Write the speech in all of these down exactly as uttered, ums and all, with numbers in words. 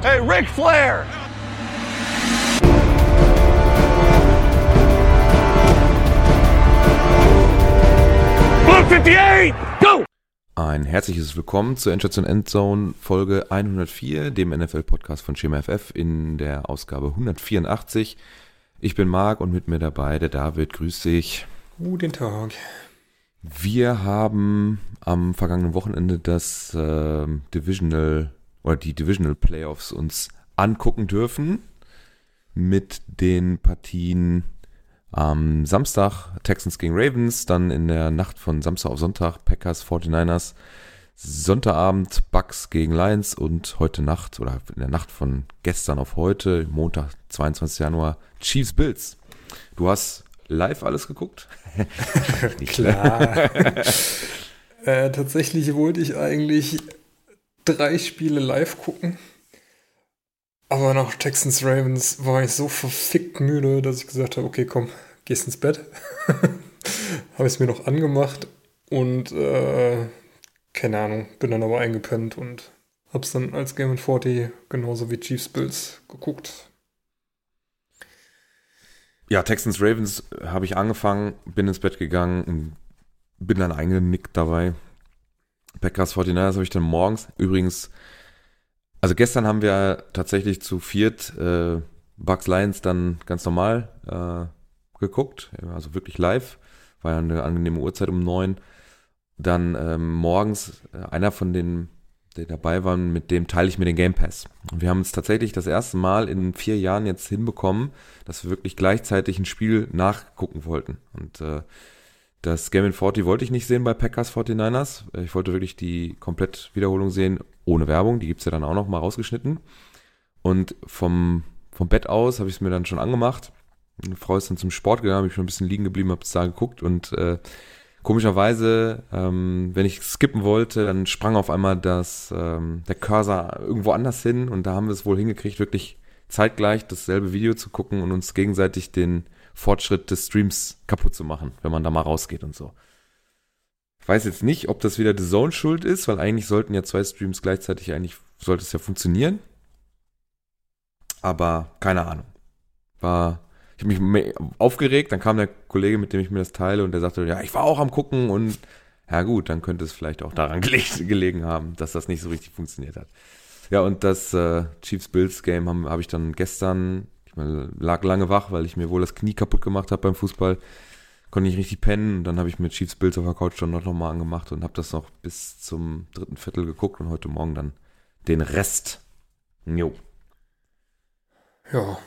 Hey, Ric Flair! fünfundfünfzig, go! Ein herzliches Willkommen zur Endstation Endzone Folge hundertvier, dem N F L-Podcast von Schema F F in der Ausgabe hundertvierundachtzig. Ich bin Marc und mit mir dabei der David. Grüß dich. Guten Tag. Wir haben am vergangenen Wochenende das äh, Divisional oder die Divisional Playoffs uns angucken dürfen mit den Partien am Samstag Texans gegen Ravens, dann in der Nacht von Samstag auf Sonntag Packers, forty-niners, Sonntagabend Bucs gegen Lions und heute Nacht oder in der Nacht von gestern auf heute, Montag, zweiundzwanzigster Januar, Chiefs, Bills. Du hast live alles geguckt? Klar. äh, tatsächlich wollte ich eigentlich drei Spiele live gucken. Aber nach Texans Ravens war ich so verfickt müde, dass ich gesagt habe, okay, komm, gehst ins Bett. Habe ich es mir noch angemacht und äh, keine Ahnung, bin dann aber eingepennt und hab's dann als Game in forty genauso wie Chiefs Bills geguckt. Ja, Texans Ravens habe ich angefangen, bin ins Bett gegangen und bin dann eingenickt dabei. Packers forty-niners habe ich dann morgens übrigens. Also gestern haben wir tatsächlich zu viert äh, Bucs Lions dann ganz normal äh, geguckt, also wirklich live, war ja eine angenehme Uhrzeit um neun. Dann ähm, morgens, äh, einer von denen, der dabei war, mit dem teile ich mir den Game Pass. Und wir haben es tatsächlich das erste Mal in vier Jahren jetzt hinbekommen, dass wir wirklich gleichzeitig ein Spiel nachgucken wollten. Und äh, das Game in forty wollte ich nicht sehen bei Packers forty-niners. Ich wollte wirklich die Komplett-Wiederholung sehen, ohne Werbung. Die gibt es ja dann auch noch mal rausgeschnitten. Und vom, vom Bett aus habe ich es mir dann schon angemacht. Meine Frau ist dann zum Sport gegangen, habe ich schon ein bisschen liegen geblieben, habe es da geguckt. Und äh, komischerweise, ähm, wenn ich skippen wollte, dann sprang auf einmal das, ähm, der Cursor irgendwo anders hin. Und da haben wir es wohl hingekriegt, wirklich zeitgleich dasselbe Video zu gucken und uns gegenseitig den Fortschritt des Streams kaputt zu machen, wenn man da mal rausgeht und so. Ich weiß jetzt nicht, ob das wieder D A Z N schuld ist, weil eigentlich sollten ja zwei Streams gleichzeitig, eigentlich sollte es ja funktionieren. Aber keine Ahnung. War, ich habe mich aufgeregt, dann kam der Kollege, mit dem ich mir das teile, und der sagte, ja, ich war auch am Gucken, und ja gut, dann könnte es vielleicht auch daran gelegen haben, dass das nicht so richtig funktioniert hat. Ja, und das äh, Chiefs-Bills-Game habe hab ich dann gestern... lag lange wach, weil ich mir wohl das Knie kaputt gemacht habe beim Fußball. Konnte nicht richtig pennen. Und dann habe ich mir Chiefs Bills auf der Couch schon noch mal angemacht und habe das noch bis zum dritten Viertel geguckt und heute Morgen dann den Rest. Jo. Ja.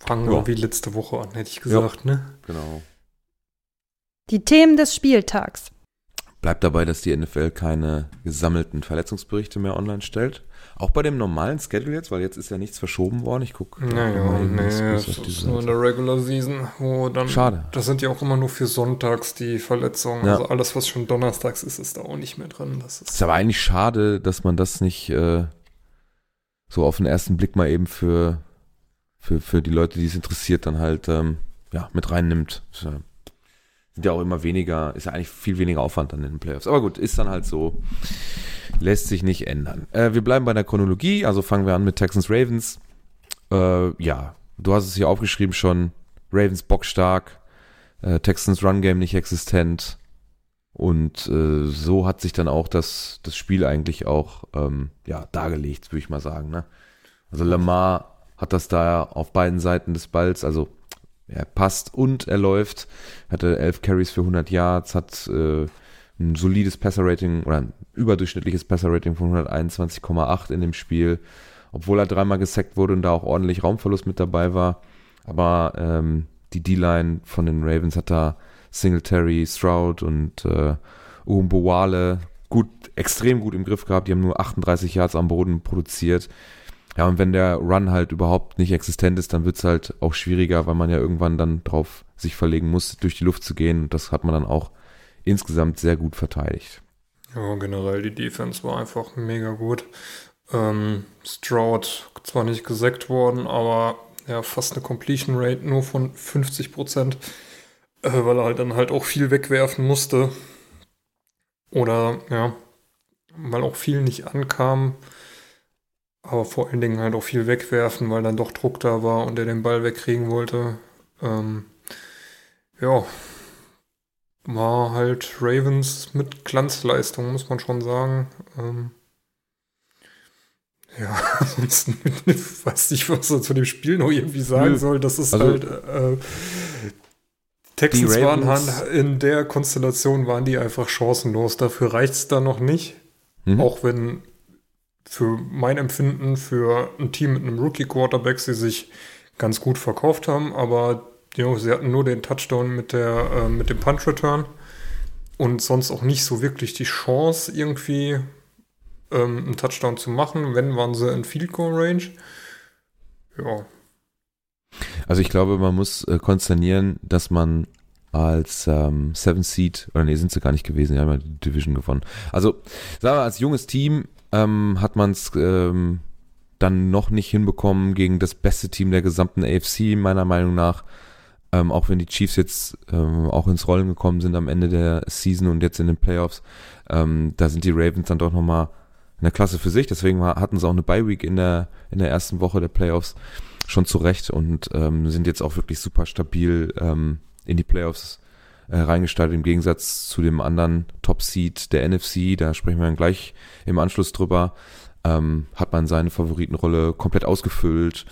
Fangen wir wie letzte Woche an, hätte ich gesagt, ja, ne? Genau. Die Themen des Spieltags. Bleibt dabei, dass die N F L keine gesammelten Verletzungsberichte mehr online stellt. Auch bei dem normalen Schedule jetzt, weil jetzt ist ja nichts verschoben worden. Ich gucke. Naja, nee, das ist nur in der Regular Season, wo dann. Schade. Das sind ja auch immer nur für sonntags die Verletzungen. Ja. Also alles, was schon donnerstags ist, ist da auch nicht mehr drin. Das ist, ist aber eigentlich schade, dass man das nicht äh, so auf den ersten Blick mal eben für, für, für die Leute, die es interessiert, dann halt ähm, ja, mit reinnimmt. Ist ja, sind ja auch immer weniger, ist ja eigentlich viel weniger Aufwand dann in den Playoffs. Aber gut, ist dann halt so. Lässt sich nicht ändern. Äh, wir bleiben bei der Chronologie, also fangen wir an mit Texans Ravens. Äh, ja, du hast es hier aufgeschrieben schon. Ravens bockstark, äh, Texans Run Game nicht existent. Und äh, so hat sich dann auch das, das Spiel eigentlich auch ähm, ja, dargelegt, würde ich mal sagen. Ne? Also Lamar hat das da auf beiden Seiten des Balls, also er passt und er läuft. Hatte elf Carries für hundert Yards, hat äh, ein solides Passer-Rating oder ein überdurchschnittliches Passer-Rating von hunderteinundzwanzig Komma acht in dem Spiel, obwohl er dreimal gesackt wurde und da auch ordentlich Raumverlust mit dabei war. Aber ähm, die D-Line von den Ravens hat da Singletary, Stroud und äh, Umboale gut, extrem gut im Griff gehabt. Die haben nur achtunddreißig Yards am Boden produziert. Ja, und wenn der Run halt überhaupt nicht existent ist, dann wird es halt auch schwieriger, weil man ja irgendwann dann drauf sich verlegen muss, durch die Luft zu gehen. Und das hat man dann auch insgesamt sehr gut verteidigt. Ja, generell die Defense war einfach mega gut. Ähm, Stroud zwar nicht gesackt worden, aber ja, fast eine Completion Rate nur von fünfzig Prozent, äh, weil er halt dann halt auch viel wegwerfen musste. Oder ja, weil auch viel nicht ankam. Aber vor allen Dingen halt auch viel wegwerfen, weil dann doch Druck da war und er den Ball wegkriegen wollte. Ähm, ja, war halt Ravens mit Glanzleistung, muss man schon sagen. Ähm, ja, ansonsten weiß ich, was man zu dem Spiel noch irgendwie sagen soll. Das ist also, halt... Äh, Texans waren halt in der Konstellation waren die einfach chancenlos. Dafür reicht es da noch nicht. Mhm. Auch wenn für mein Empfinden, für ein Team mit einem Rookie-Quarterback sie sich ganz gut verkauft haben, aber jo, sie hatten nur den Touchdown mit, der, äh, mit dem Punt-Return und sonst auch nicht so wirklich die Chance, irgendwie ähm, einen Touchdown zu machen. Wenn, waren sie in Field-Goal-Range. Ja. Also ich glaube, man muss äh, konsternieren, dass man als ähm, Seventh Seed, oder nee, sind sie gar nicht gewesen, die haben ja die Division gewonnen. Also sagen wir, als junges Team ähm, hat man es ähm, dann noch nicht hinbekommen gegen das beste Team der gesamten A F C, meiner Meinung nach. Ähm, auch wenn die Chiefs jetzt ähm, auch ins Rollen gekommen sind am Ende der Season und jetzt in den Playoffs, ähm, da sind die Ravens dann doch nochmal in der Klasse für sich. Deswegen hatten sie auch eine Bye-Week in der, in der ersten Woche der Playoffs. Schon zu Recht und ähm, sind jetzt auch wirklich super stabil ähm, in die Playoffs äh, reingestartet, im Gegensatz zu dem anderen Top-Seed der N F C, da sprechen wir dann gleich im Anschluss drüber, ähm, hat man seine Favoritenrolle komplett ausgefüllt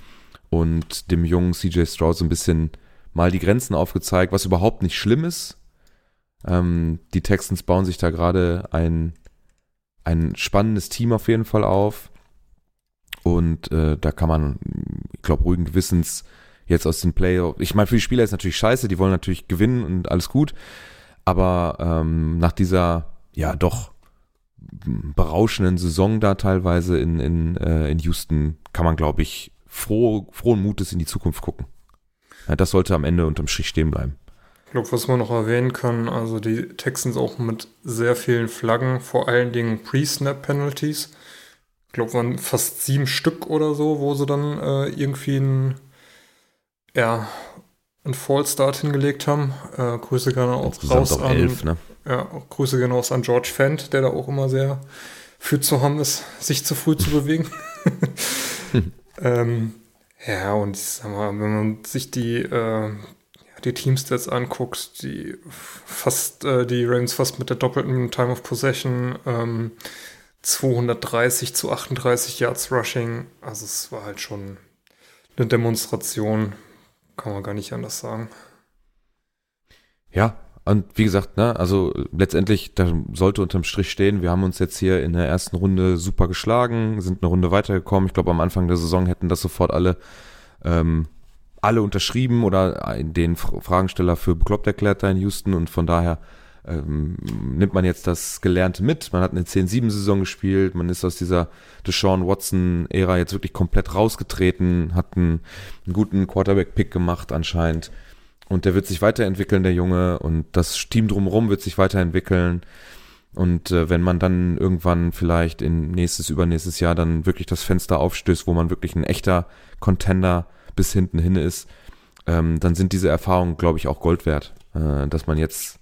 und dem jungen C J Stroud so ein bisschen mal die Grenzen aufgezeigt, was überhaupt nicht schlimm ist. Ähm, die Texans bauen sich da gerade ein, ein spannendes Team auf jeden Fall auf. Und äh, da kann man, ich glaube, ruhigen Gewissens jetzt aus den Playoffs, ich meine, für die Spieler ist natürlich scheiße, die wollen natürlich gewinnen und alles gut, aber ähm, nach dieser, ja doch, berauschenden Saison da teilweise in, in, äh, in Houston kann man, glaube ich, froh, frohen Mutes in die Zukunft gucken. Ja, das sollte am Ende unterm Strich stehen bleiben. Ich glaube, was man noch erwähnen kann, also die Texans auch mit sehr vielen Flaggen, vor allen Dingen Pre-Snap-Penalties, ich glaube, waren fast sieben Stück oder so, wo sie dann äh, irgendwie einen, ja, einen Fallstart hingelegt haben. Äh, Grüße gerne auch insgesamt raus auch an elf, ne? Ja, Grüße gerne raus an George Fendt, der da auch immer sehr für zu haben ist, sich zu früh zu bewegen. ähm, ja, und ich sag mal, wenn man sich die, äh, die Teamstats anguckt, die fast äh, die Ravens fast mit der doppelten Time of Possession, ähm, zweihundertdreißig zu achtunddreißig Yards Rushing, also es war halt schon eine Demonstration, kann man gar nicht anders sagen. Ja, und wie gesagt, ne, also letztendlich, da sollte unterm Strich stehen, wir haben uns jetzt hier in der ersten Runde super geschlagen, sind eine Runde weitergekommen, ich glaube am Anfang der Saison hätten das sofort alle, ähm, alle unterschrieben oder den Fragesteller für bekloppt erklärt da in Houston und von daher Ähm, nimmt man jetzt das Gelernte mit. Man hat eine zehn sieben Saison gespielt, man ist aus dieser Deshaun Watson-Ära jetzt wirklich komplett rausgetreten, hat einen, einen guten Quarterback-Pick gemacht anscheinend und der wird sich weiterentwickeln, der Junge, und das Team drumherum wird sich weiterentwickeln und äh, wenn man dann irgendwann vielleicht in nächstes, übernächstes Jahr dann wirklich das Fenster aufstößt, wo man wirklich ein echter Contender bis hinten hin ist, ähm, dann sind diese Erfahrungen, glaube ich, auch Gold wert, äh, dass man jetzt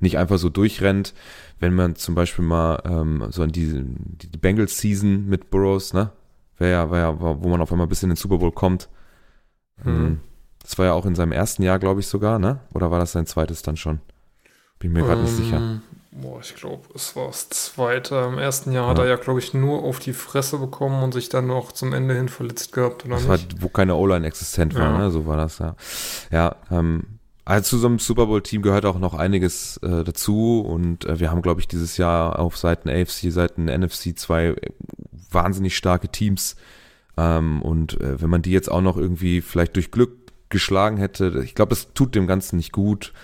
nicht einfach so durchrennt, wenn man zum Beispiel mal ähm, so an die, die Bengals-Season mit Burrows, ne, wäre ja, wär ja, wo man auf einmal bis in den Super Bowl kommt. Mhm. Das war ja auch in seinem ersten Jahr, glaube ich, sogar, ne? Oder war das sein zweites dann schon? Bin mir gerade ähm, nicht sicher. Boah, ich glaube, es war das zweite. Im ersten Jahr ja. hat er ja, glaube ich, nur auf die Fresse bekommen und sich dann noch zum Ende hin verletzt gehabt, oder das nicht? War, wo keine O-Line existent ja. war, ne? So war das, ja. Ja, ähm, also zu so einem Super Bowl-Team gehört auch noch einiges äh, dazu und äh, wir haben, glaube ich, dieses Jahr auf Seiten A F C, Seiten N F C zwei wahnsinnig starke Teams ähm, und äh, wenn man die jetzt auch noch irgendwie vielleicht durch Glück geschlagen hätte, ich glaube, das tut dem Ganzen nicht gut,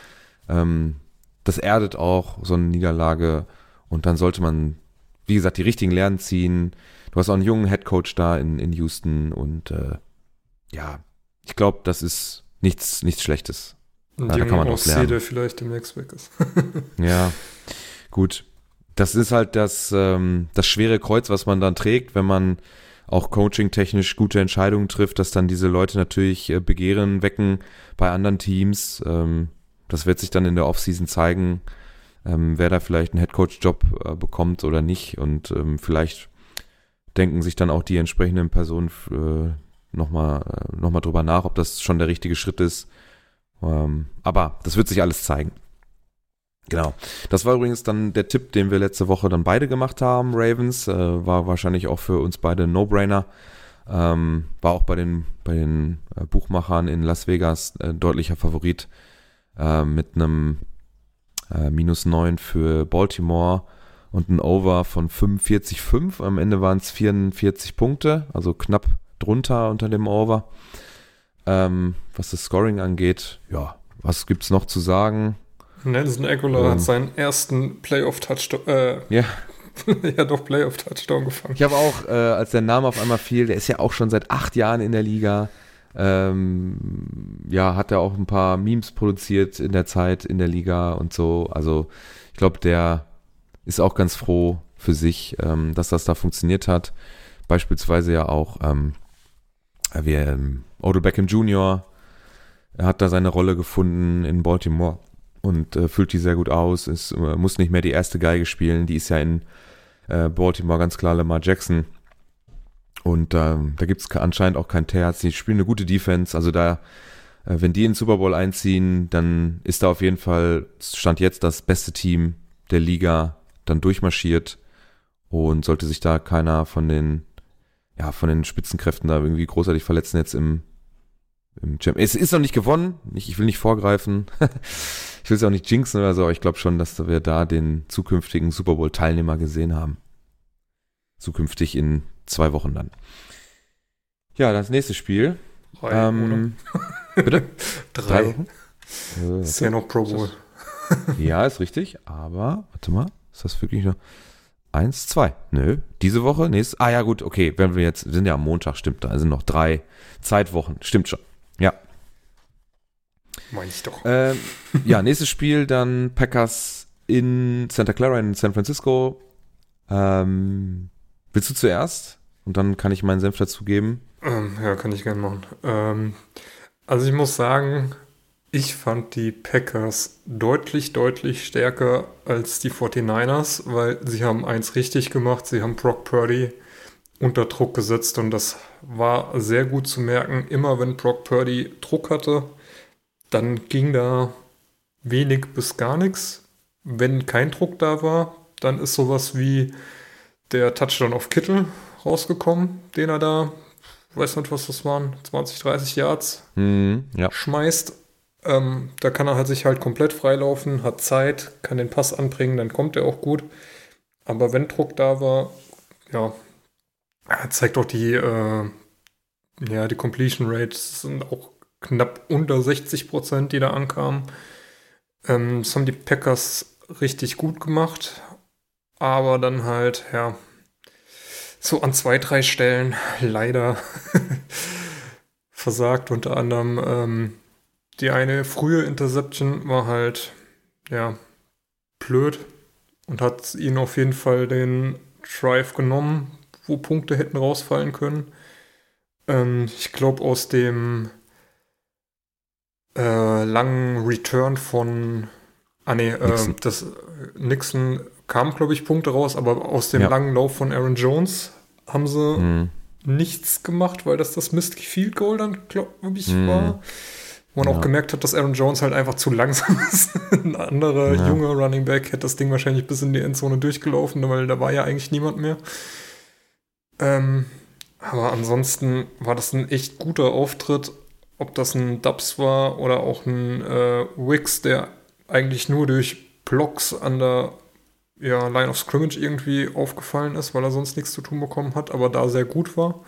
ähm, das erdet auch so eine Niederlage und dann sollte man, wie gesagt, die richtigen Lehren ziehen. Du hast auch einen jungen Headcoach da in, in Houston und äh, ja, ich glaube, das ist nichts, nichts Schlechtes. Ja, da kann man auch lernen. Der vielleicht demnächst weg ist. Ja, gut. Das ist halt das, ähm, das schwere Kreuz, was man dann trägt, wenn man auch coaching-technisch gute Entscheidungen trifft, dass dann diese Leute natürlich äh, Begehren wecken bei anderen Teams. Ähm, das wird sich dann in der Offseason zeigen, ähm, wer da vielleicht einen Headcoach-Job äh, bekommt oder nicht. Und ähm, vielleicht denken sich dann auch die entsprechenden Personen äh, nochmal noch mal drüber nach, ob das schon der richtige Schritt ist. Ähm, aber das wird sich alles zeigen. Genau. Das war übrigens dann der Tipp, den wir letzte Woche dann beide gemacht haben, Ravens. Äh, war wahrscheinlich auch für uns beide ein No-Brainer. Ähm, war auch bei den, bei den äh, Buchmachern in Las Vegas äh, deutlicher Favorit äh, mit einem äh, minus neun für Baltimore und ein Over von fünfundvierzig Komma fünf. Am Ende waren es vierundvierzig Punkte, also knapp drunter unter dem Over. Ähm, was das Scoring angeht, ja, was gibt's noch zu sagen? Nelson Aguilar ähm, hat seinen ersten Playoff-Touchdown äh, yeah. ja, doch Playoff-Touchdown gefangen. Ich habe auch, äh, als der Name auf einmal fiel, der ist ja auch schon seit acht Jahren in der Liga, ähm, ja, hat er auch ein paar Memes produziert in der Zeit in der Liga und so. Also ich glaube, der ist auch ganz froh für sich, ähm, dass das da funktioniert hat. Beispielsweise ja auch ähm, wie, ähm, Odell Beckham Junior Er hat da seine Rolle gefunden in Baltimore und äh, füllt die sehr gut aus, ist, äh, muss nicht mehr die erste Geige spielen, die ist ja in äh, Baltimore ganz klar Lamar Jackson. Und ähm, da gibt es anscheinend auch kein Terz, die spielen eine gute Defense, also da, äh, wenn die in den Super Bowl einziehen, dann ist da auf jeden Fall, Stand jetzt, das beste Team der Liga dann durchmarschiert und sollte sich da keiner von den, ja, von den Spitzenkräften da irgendwie großartig verletzen jetzt im Im es ist noch nicht gewonnen, ich, ich will nicht vorgreifen, ich will es auch nicht jinxen oder so, aber ich glaube schon, dass wir da den zukünftigen Super Bowl-Teilnehmer gesehen haben. Zukünftig in zwei Wochen dann. Ja, das nächste Spiel. Drei, ähm, bitte? Drei. Drei Wochen? Äh, ist ja noch Pro Bowl. Ja, ist richtig, aber, warte mal, ist das wirklich noch? Eins, zwei. Nö, diese Woche, nächste, ah ja gut, okay, wenn wir jetzt, sind ja am Montag, stimmt, da sind noch drei Zeitwochen, stimmt schon. Ja. Meine ich doch. Ähm, ja, nächstes Spiel dann Packers in Santa Clara in San Francisco. Ähm, willst du zuerst? Und dann kann ich meinen Senf dazugeben. Ähm, ja, kann ich gerne machen. Ähm, also ich muss sagen, ich fand die Packers deutlich, deutlich stärker als die forty-niners, weil sie haben eins richtig gemacht. Sie haben Brock Purdy unter Druck gesetzt und das war sehr gut zu merken. Immer wenn Brock Purdy Druck hatte, dann ging da wenig bis gar nichts. Wenn kein Druck da war, dann ist sowas wie der Touchdown auf Kittle rausgekommen, den er da, weiß nicht was das waren, zwanzig, dreißig Yards mhm, ja. schmeißt. Ähm, da kann er halt sich halt komplett freilaufen, hat Zeit, kann den Pass anbringen, dann kommt er auch gut. Aber wenn Druck da war, ja, zeigt auch die, äh, ja, die Completion Rate sind auch knapp unter sechzig Prozent, die da ankamen. Ähm, das haben die Packers richtig gut gemacht, aber dann halt, ja, so an zwei, drei Stellen leider versagt. Unter anderem ähm, die eine frühe Interception war halt, ja, blöd und hat ihnen auf jeden Fall den Drive genommen, wo Punkte hätten rausfallen können. Ähm, ich glaube, aus dem äh, langen Return von ah nee, äh, Nixon. Das, Nixon kamen, glaube ich, Punkte raus, aber aus dem ja. langen Lauf von Aaron Jones haben sie mhm. nichts gemacht, weil das das Missed Field Goal dann, glaube ich, mhm. war. Wo man ja. auch gemerkt hat, dass Aaron Jones halt einfach zu langsam ist. Ein anderer ja. junger Running Back hätte das Ding wahrscheinlich bis in die Endzone durchgelaufen, weil da war ja eigentlich niemand mehr. Ähm, aber ansonsten war das ein echt guter Auftritt, ob das ein Dubs war oder auch ein äh, Wicks, der eigentlich nur durch Blocks an der ja, Line of Scrimmage irgendwie aufgefallen ist, weil er sonst nichts zu tun bekommen hat, aber da sehr gut war.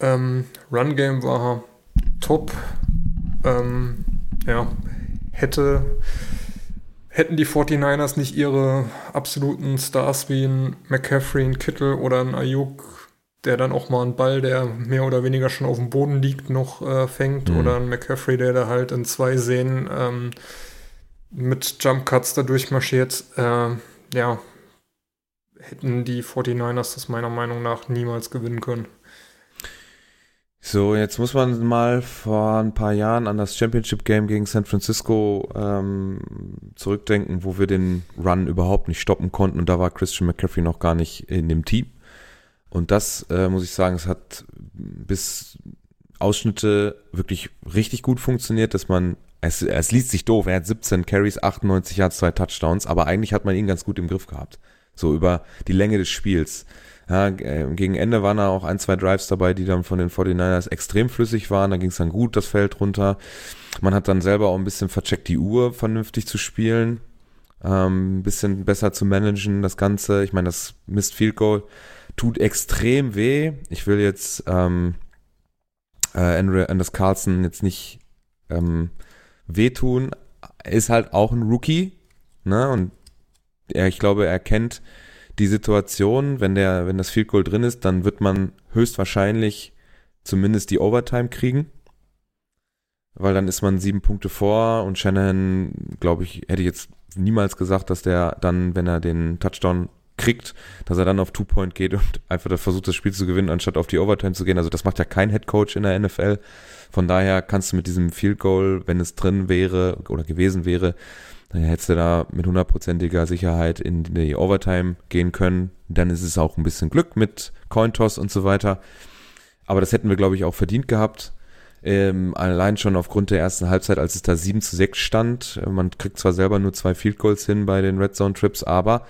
Ähm, Run Game war top. Ähm, ja, hätte hätten die forty-niners nicht ihre absoluten Stars wie ein McCaffrey, ein Kittle oder ein Ayuk, der dann auch mal einen Ball, der mehr oder weniger schon auf dem Boden liegt, noch äh, fängt, mhm. oder ein McCaffrey, der da halt in zwei Seen ähm, mit Jump Cuts da durchmarschiert, äh, ja, hätten die forty-niners das meiner Meinung nach niemals gewinnen können. So, jetzt muss man mal vor ein paar Jahren an das Championship-Game gegen San Francisco ähm, zurückdenken, wo wir den Run überhaupt nicht stoppen konnten und da war Christian McCaffrey noch gar nicht in dem Team. Und das, äh, muss ich sagen, es hat bis Ausschnitte wirklich richtig gut funktioniert, dass man, es, es liest sich doof, er hat siebzehn Carries, achtundneunzig Yards, zwei Touchdowns, aber eigentlich hat man ihn ganz gut im Griff gehabt. So über die Länge des Spiels. Ja, gegen Ende waren da auch ein, zwei Drives dabei, die dann von den forty-niners extrem flüssig waren. Da ging es dann gut das Feld runter. Man hat dann selber auch ein bisschen vercheckt, die Uhr vernünftig zu spielen. Ähm, ein bisschen besser zu managen, das Ganze. Ich meine, das Missed Field Goal tut extrem weh. Ich will jetzt ähm, äh, Anders Carlson jetzt nicht ähm, wehtun. Ist halt auch ein Rookie, ne? Und er, ich glaube, er kennt die Situation, wenn der, wenn das Field Goal drin ist, dann wird man höchstwahrscheinlich zumindest die Overtime kriegen, weil dann ist man sieben Punkte vor und Shanahan, glaube ich, hätte jetzt niemals gesagt, dass der dann, wenn er den Touchdown kriegt, dass er dann auf Two-Point geht und einfach versucht, das Spiel zu gewinnen, anstatt auf die Overtime zu gehen. Also das macht ja kein Headcoach in der N F L. Von daher kannst du mit diesem Field Goal, wenn es drin wäre oder gewesen wäre, dann hättest du da mit hundertprozentiger Sicherheit in die Overtime gehen können. Dann ist es auch ein bisschen Glück mit Cointoss und so weiter. Aber das hätten wir, glaube ich, auch verdient gehabt. Ähm, allein schon aufgrund der ersten Halbzeit, als es da sieben zu sechs stand. Man kriegt zwar selber nur zwei Field Goals hin bei den Red Zone Trips, aber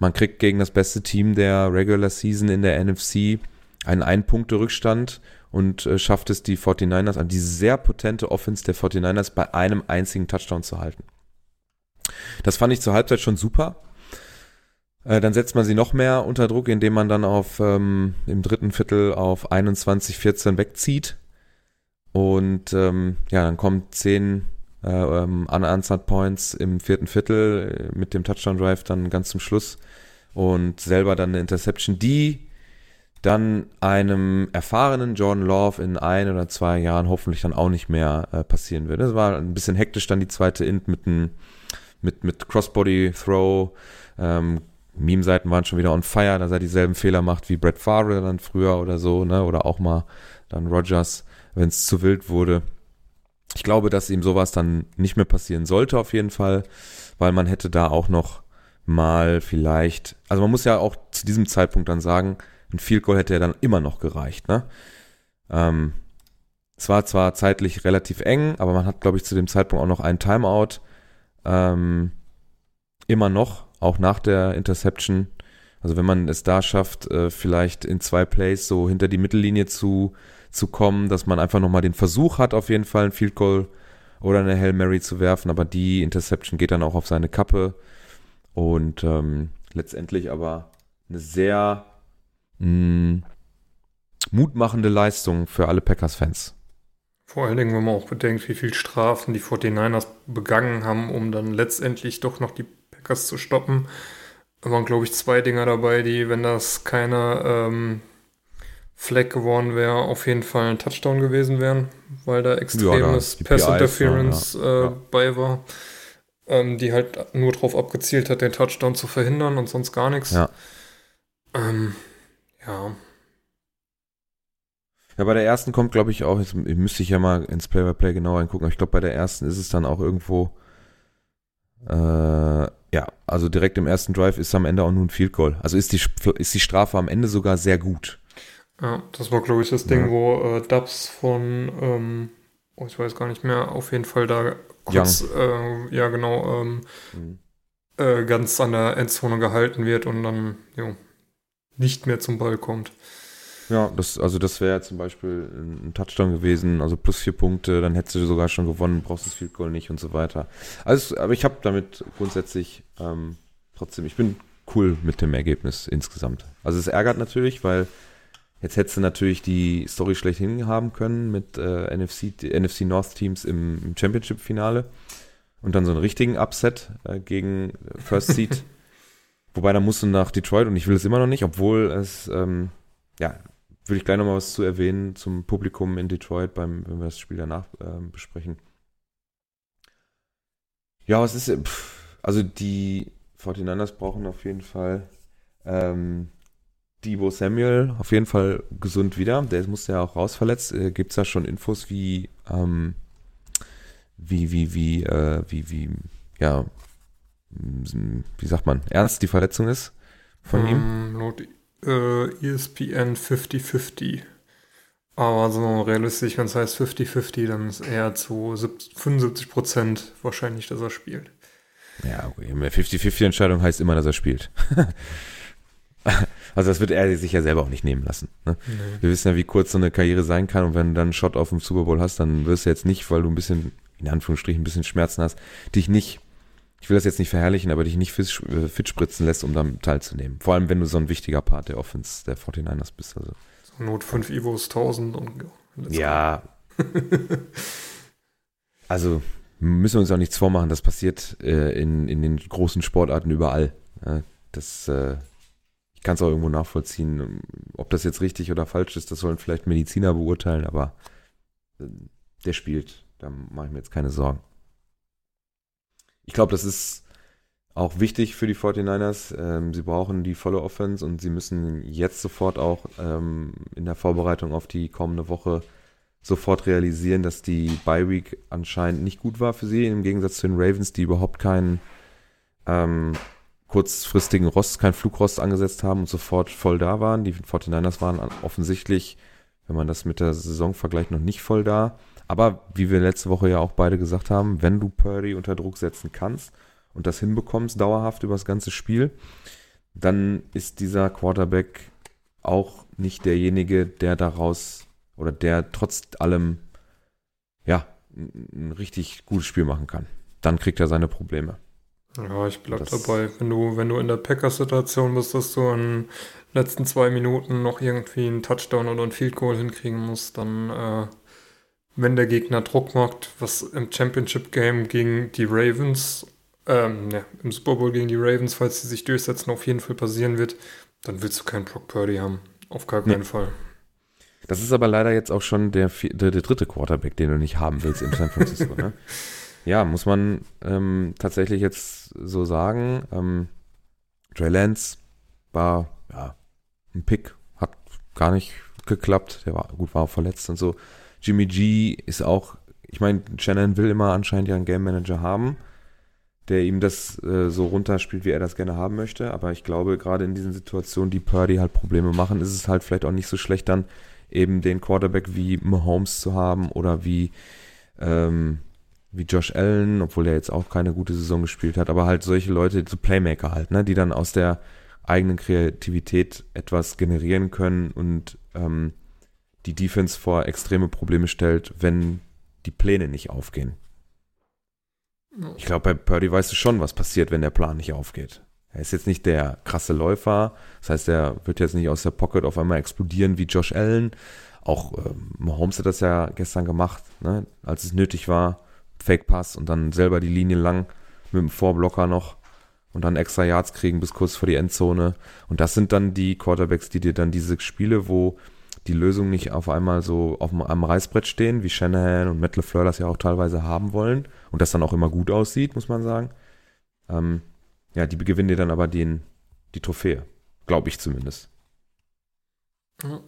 man kriegt gegen das beste Team der Regular Season in der N F C einen Ein-Punkte-Rückstand und äh, schafft es, die forty-niners, also die sehr potente Offense der forty-niners, bei einem einzigen Touchdown zu halten. Das fand ich zur Halbzeit schon super. Äh, dann setzt man sie noch mehr unter Druck, indem man dann auf ähm, im dritten Viertel auf einundzwanzig vierzehn wegzieht. Und ähm, ja, dann kommen zehn äh, um, unanswered Points im vierten Viertel mit dem Touchdown-Drive dann ganz zum Schluss. Und selber dann eine Interception, die dann einem erfahrenen Jordan Love in ein oder zwei Jahren hoffentlich dann auch nicht mehr äh, passieren wird. Das war ein bisschen hektisch dann die zweite Int mit einem Mit, mit Crossbody-Throw, ähm, Meme-Seiten waren schon wieder on fire, dass er dieselben Fehler macht wie Brett Favre dann früher oder so, ne? Oder auch mal dann Rodgers, wenn es zu wild wurde. Ich glaube, dass ihm sowas dann nicht mehr passieren sollte auf jeden Fall, weil man hätte da auch noch mal vielleicht, also man muss ja auch zu diesem Zeitpunkt dann sagen, ein Field Goal hätte ja dann immer noch gereicht, ne? Ähm, es war zwar zeitlich relativ eng, aber man hat, glaube ich, zu dem Zeitpunkt auch noch einen Timeout, Ähm, immer noch, auch nach der Interception, also wenn man es da schafft, äh, vielleicht in zwei Plays so hinter die Mittellinie zu, zu kommen, dass man einfach nochmal den Versuch hat, auf jeden Fall ein Field Goal oder eine Hail Mary zu werfen, aber die Interception geht dann auch auf seine Kappe und ähm, letztendlich aber eine sehr mh, mutmachende Leistung für alle Packers-Fans. Vor allen Dingen, wenn man auch bedenkt, wie viel Strafen die forty-niners begangen haben, um dann letztendlich doch noch die Packers zu stoppen. Da waren, glaube ich, zwei Dinger dabei, die, wenn das keine ähm, Flag geworden wäre, auf jeden Fall ein Touchdown gewesen wären, weil da extremes ja, Pass-Interference ja, ja. Äh, ja. bei war, ähm, die halt nur darauf abgezielt hat, den Touchdown zu verhindern und sonst gar nichts. Ja. Ähm, ja. Ja, bei der ersten kommt, glaube ich, auch, jetzt müsste ich ja mal ins Play-by-Play genauer hingucken, aber ich glaube, bei der ersten ist es dann auch irgendwo, äh, ja, also direkt im ersten Drive ist am Ende auch nur ein Field Goal. Also ist die, ist die Strafe am Ende sogar sehr gut. Ja, das war, glaube ich, das ja. Ding, wo äh, Dubs von, ähm, oh, ich weiß gar nicht mehr, auf jeden Fall da kurz, äh, ja genau, ähm, mhm. äh, ganz an der Endzone gehalten wird und dann, jo, nicht mehr zum Ball kommt. Ja, das, also das wäre zum Beispiel ein Touchdown gewesen, also plus vier Punkte, dann hättest du sogar schon gewonnen, brauchst das Field Goal nicht und so weiter. Also, aber ich habe damit grundsätzlich ähm, trotzdem, ich bin cool mit dem Ergebnis insgesamt. Also es ärgert natürlich, weil jetzt hättest du natürlich die Story schlechthin haben können mit äh, N F C, N F C North Teams im, im Championship-Finale und dann so einen richtigen Upset äh, gegen First Seed. Wobei, da musst du nach Detroit und ich will es immer noch nicht, obwohl es, ähm, ja, würde ich gleich nochmal was zu erwähnen zum Publikum in Detroit, beim, wenn wir das Spiel danach äh, besprechen. Ja, was ist, pff, also die forty-niners brauchen auf jeden Fall ähm, Deebo Samuel auf jeden Fall gesund wieder. Der muss ja auch raus verletzt. Äh, Gibt es da schon Infos, wie, ähm, wie, wie, wie, äh, wie, wie, ja, wie sagt man, ernst die Verletzung ist von um, ihm? Not- äh, E S P N fifty fifty. Aber so realistisch, wenn es heißt fifty fifty, dann ist er zu fünfundsiebzig Prozent wahrscheinlich, dass er spielt. Ja, okay. Eine fifty fifty Entscheidung heißt immer, dass er spielt. Also das wird er sich ja selber auch nicht nehmen lassen. Ne? Nee. Wir wissen ja, wie kurz so eine Karriere sein kann, und wenn du dann einen Shot auf dem Super Bowl hast, dann wirst du jetzt nicht, weil du ein bisschen, in Anführungsstrichen, ein bisschen Schmerzen hast, dich nicht, ich will das jetzt nicht verherrlichen, aber dich nicht fit spritzen lässt, um dann teilzunehmen. Vor allem, wenn du so ein wichtiger Part der Offense der forty-niners bist. Also. So Not fünf Ivos tausend und ja. Also müssen wir uns auch nichts vormachen, das passiert äh, in, in den großen Sportarten überall. Ja, das äh, ich kann es auch irgendwo nachvollziehen, ob das jetzt richtig oder falsch ist, das sollen vielleicht Mediziner beurteilen, aber äh, der spielt, da mache ich mir jetzt keine Sorgen. Ich glaube, das ist auch wichtig für die forty-niners. Ähm, sie brauchen die volle Offense und sie müssen jetzt sofort auch ähm, in der Vorbereitung auf die kommende Woche sofort realisieren, dass die Bye-Week anscheinend nicht gut war für sie, im Gegensatz zu den Ravens, die überhaupt keinen ähm, kurzfristigen Rost, keinen Flugrost angesetzt haben und sofort voll da waren. Die forty-niners waren offensichtlich, wenn man das mit der Saison vergleicht, noch nicht voll da. Aber wie wir letzte Woche ja auch beide gesagt haben, wenn du Purdy unter Druck setzen kannst und das hinbekommst dauerhaft über das ganze Spiel, dann ist dieser Quarterback auch nicht derjenige, der daraus oder der trotz allem ja ein richtig gutes Spiel machen kann. Dann kriegt er seine Probleme. Ja, ich bleib das dabei. Wenn du, wenn du in der Packers-Situation bist, dass du in den letzten zwei Minuten noch irgendwie einen Touchdown oder ein Field Goal hinkriegen musst, dann äh wenn der Gegner Druck macht, was im Championship-Game gegen die Ravens, ähm, ne, im Super Bowl gegen die Ravens, falls sie sich durchsetzen, auf jeden Fall passieren wird, dann willst du keinen Brock Purdy haben. Auf gar keinen nee. Fall. Das ist aber leider jetzt auch schon der, der, der dritte Quarterback, den du nicht haben willst in San Francisco. Ne? Ja, muss man ähm, tatsächlich jetzt so sagen. Ähm, Trey Lance war ja, ein Pick, hat gar nicht geklappt. Der war gut, war auch verletzt und so. Jimmy G ist auch, ich meine, Shannon will immer anscheinend ja einen Game Manager haben, der ihm das äh, so runterspielt, wie er das gerne haben möchte, aber ich glaube, gerade in diesen Situationen, die Purdy halt Probleme machen, ist es halt vielleicht auch nicht so schlecht, dann eben den Quarterback wie Mahomes zu haben oder wie, ähm, wie Josh Allen, obwohl er jetzt auch keine gute Saison gespielt hat, aber halt solche Leute, so Playmaker halt, ne, die dann aus der eigenen Kreativität etwas generieren können und ähm, die Defense vor extreme Probleme stellt, wenn die Pläne nicht aufgehen. Ich glaube, bei Purdy weißt du schon, was passiert, wenn der Plan nicht aufgeht. Er ist jetzt nicht der krasse Läufer, das heißt, er wird jetzt nicht aus der Pocket auf einmal explodieren wie Josh Allen. Auch äh, Mahomes hat das ja gestern gemacht, ne? Als es nötig war, Fake-Pass und dann selber die Linie lang mit dem Vorblocker noch und dann extra Yards kriegen bis kurz vor die Endzone. Und das sind dann die Quarterbacks, die dir dann diese Spiele, wo die Lösung nicht auf einmal so auf dem, am Reißbrett stehen, wie Shanahan und Matt LaFleur das ja auch teilweise haben wollen und das dann auch immer gut aussieht, muss man sagen. Ähm, ja, die gewinnen dir dann aber den, die Trophäe. Glaube ich zumindest. Mhm.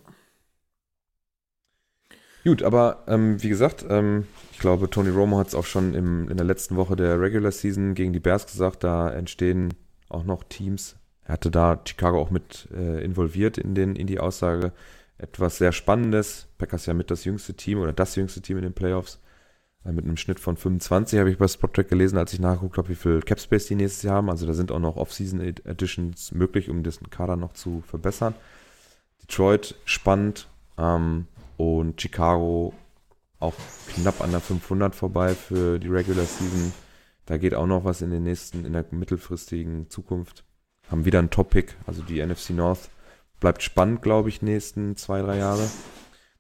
Gut, aber ähm, wie gesagt, ähm, ich glaube, Tony Romo hat es auch schon im, in der letzten Woche der Regular Season gegen die Bears gesagt, da entstehen auch noch Teams. Er hatte da Chicago auch mit äh, involviert in, den, in die Aussage, etwas sehr Spannendes. Packers ja mit das jüngste Team oder das jüngste Team in den Playoffs. Mit einem Schnitt von fünfundzwanzig habe ich bei Spottrack gelesen, als ich nachgeguckt habe, wie viel Capspace die nächstes Jahr haben. Also da sind auch noch Off-Season-Editions möglich, um den Kader noch zu verbessern. Detroit spannend ähm, und Chicago auch knapp an der fünfhundert vorbei für die Regular Season. Da geht auch noch was in den nächsten, in der mittelfristigen Zukunft. Haben wieder einen Top-Pick, also die N F C North. Bleibt spannend, glaube ich, nächsten zwei, drei Jahre.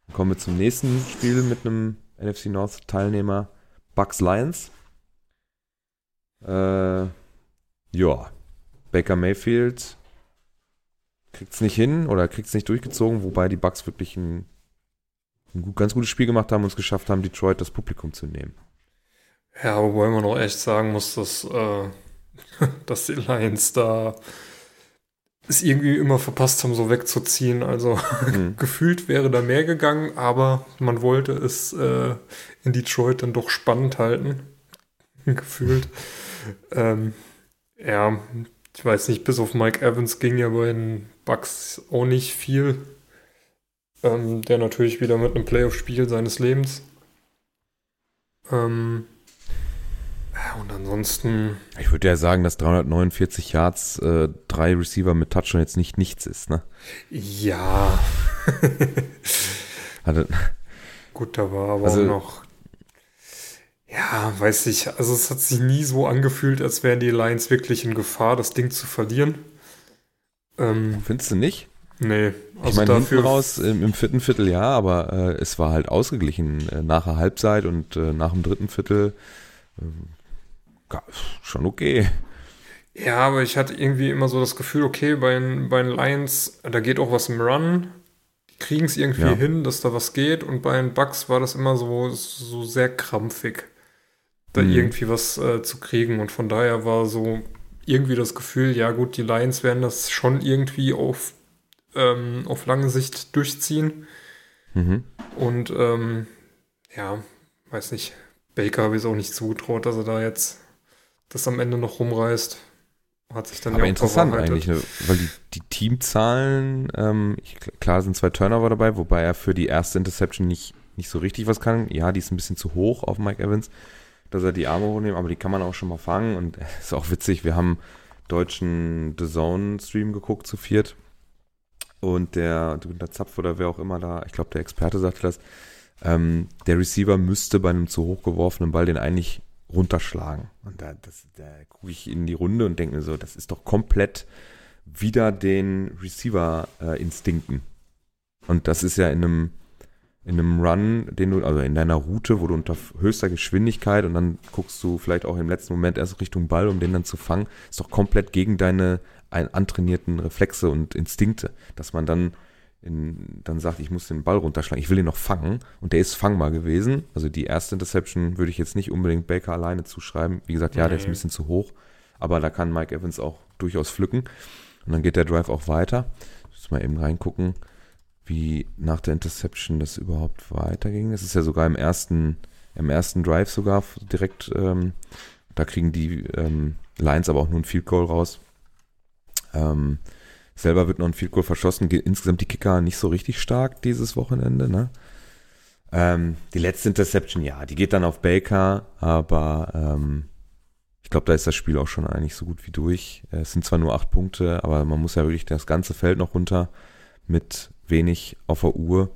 Dann kommen wir zum nächsten Spiel mit einem N F C North-Teilnehmer, Bucs Lions. Äh, ja, Baker Mayfield kriegt es nicht hin oder kriegt es nicht durchgezogen, wobei die Bucs wirklich ein, ein ganz gutes Spiel gemacht haben und es geschafft haben, Detroit das Publikum zu nehmen. Ja, wobei man auch echt sagen muss, dass, äh, dass die Lions da es irgendwie immer verpasst haben, so wegzuziehen. Also mhm. gefühlt wäre da mehr gegangen, aber man wollte es äh, in Detroit dann doch spannend halten. Gefühlt. ähm, ja, ich weiß nicht, bis auf Mike Evans ging ja bei den Bucs auch nicht viel. Ähm, der natürlich wieder mit einem Playoff-Spiel seines Lebens. Ähm, und ansonsten... Ich würde ja sagen, dass dreihundertneunundvierzig Yards, äh, drei Receiver mit Touchdown jetzt nicht nichts ist, ne? Ja. Hatte... Gut, da war aber also, auch noch... Ja, weiß ich. Also es hat sich nie so angefühlt, als wären die Lions wirklich in Gefahr, das Ding zu verlieren. Ähm, Findest du nicht? Nee. Also ich meine, hinten raus im, im vierten Viertel ja, aber äh, es war halt ausgeglichen. Äh, nach der Halbzeit und äh, nach dem dritten Viertel äh, schon okay. Ja, aber ich hatte irgendwie immer so das Gefühl, okay, bei, bei den Lions, da geht auch was im Run. Kriegen es irgendwie ja. hin, dass da was geht. Und bei den Bucs war das immer so, so sehr krampfig, da mhm. irgendwie was äh, zu kriegen. Und von daher war so irgendwie das Gefühl, ja gut, die Lions werden das schon irgendwie auf, ähm, auf lange Sicht durchziehen. Mhm. Und ähm, ja, weiß nicht, Baker habe ich es auch nicht zugetraut, dass er da jetzt das am Ende noch rumreißt. Hat sich dann aber ja interessant eigentlich, ne? Weil die, die Teamzahlen, ähm, ich, klar sind zwei Turnover dabei, wobei er für die erste Interception nicht, nicht so richtig was kann. Ja, die ist ein bisschen zu hoch auf Mike Evans, dass er die Arme hochnehmen, aber die kann man auch schon mal fangen. Und ist auch witzig, wir haben deutschen D A Z N-Stream geguckt zu viert. Und der, der Zapf oder wer auch immer da, ich glaube der Experte sagte das, ähm, der Receiver müsste bei einem zu hoch geworfenen Ball den eigentlich runterschlagen. Und da, das, da gucke ich in die Runde und denke mir so, das ist doch komplett wieder den Receiver-Instinkten. Äh, und das ist ja in einem in einem Run, den du, also in deiner Route, wo du unter höchster Geschwindigkeit und dann guckst du vielleicht auch im letzten Moment erst Richtung Ball, um den dann zu fangen, ist doch komplett gegen deine ein, antrainierten Reflexe und Instinkte, dass man dann in, dann sagt, ich muss den Ball runterschlagen, ich will ihn noch fangen und der ist fangbar gewesen. Also die erste Interception würde ich jetzt nicht unbedingt Baker alleine zuschreiben. Wie gesagt, ja, nee. Der ist ein bisschen zu hoch, aber da kann Mike Evans auch durchaus pflücken und dann geht der Drive auch weiter. Ich muss mal eben reingucken, wie nach der Interception das überhaupt weiterging. Das ist ja sogar im ersten, im ersten Drive sogar direkt, ähm, da kriegen die ähm, Lions aber auch nur ein Field Goal raus. Ähm, selber wird noch ein Field Goal verschossen. Insgesamt die Kicker nicht so richtig stark dieses Wochenende, ne? Ähm, die letzte Interception, ja, die geht dann auf Baker, aber ähm, ich glaube, da ist das Spiel auch schon eigentlich so gut wie durch. Es sind zwar nur acht Punkte, aber man muss ja wirklich das ganze Feld noch runter mit wenig auf der Uhr.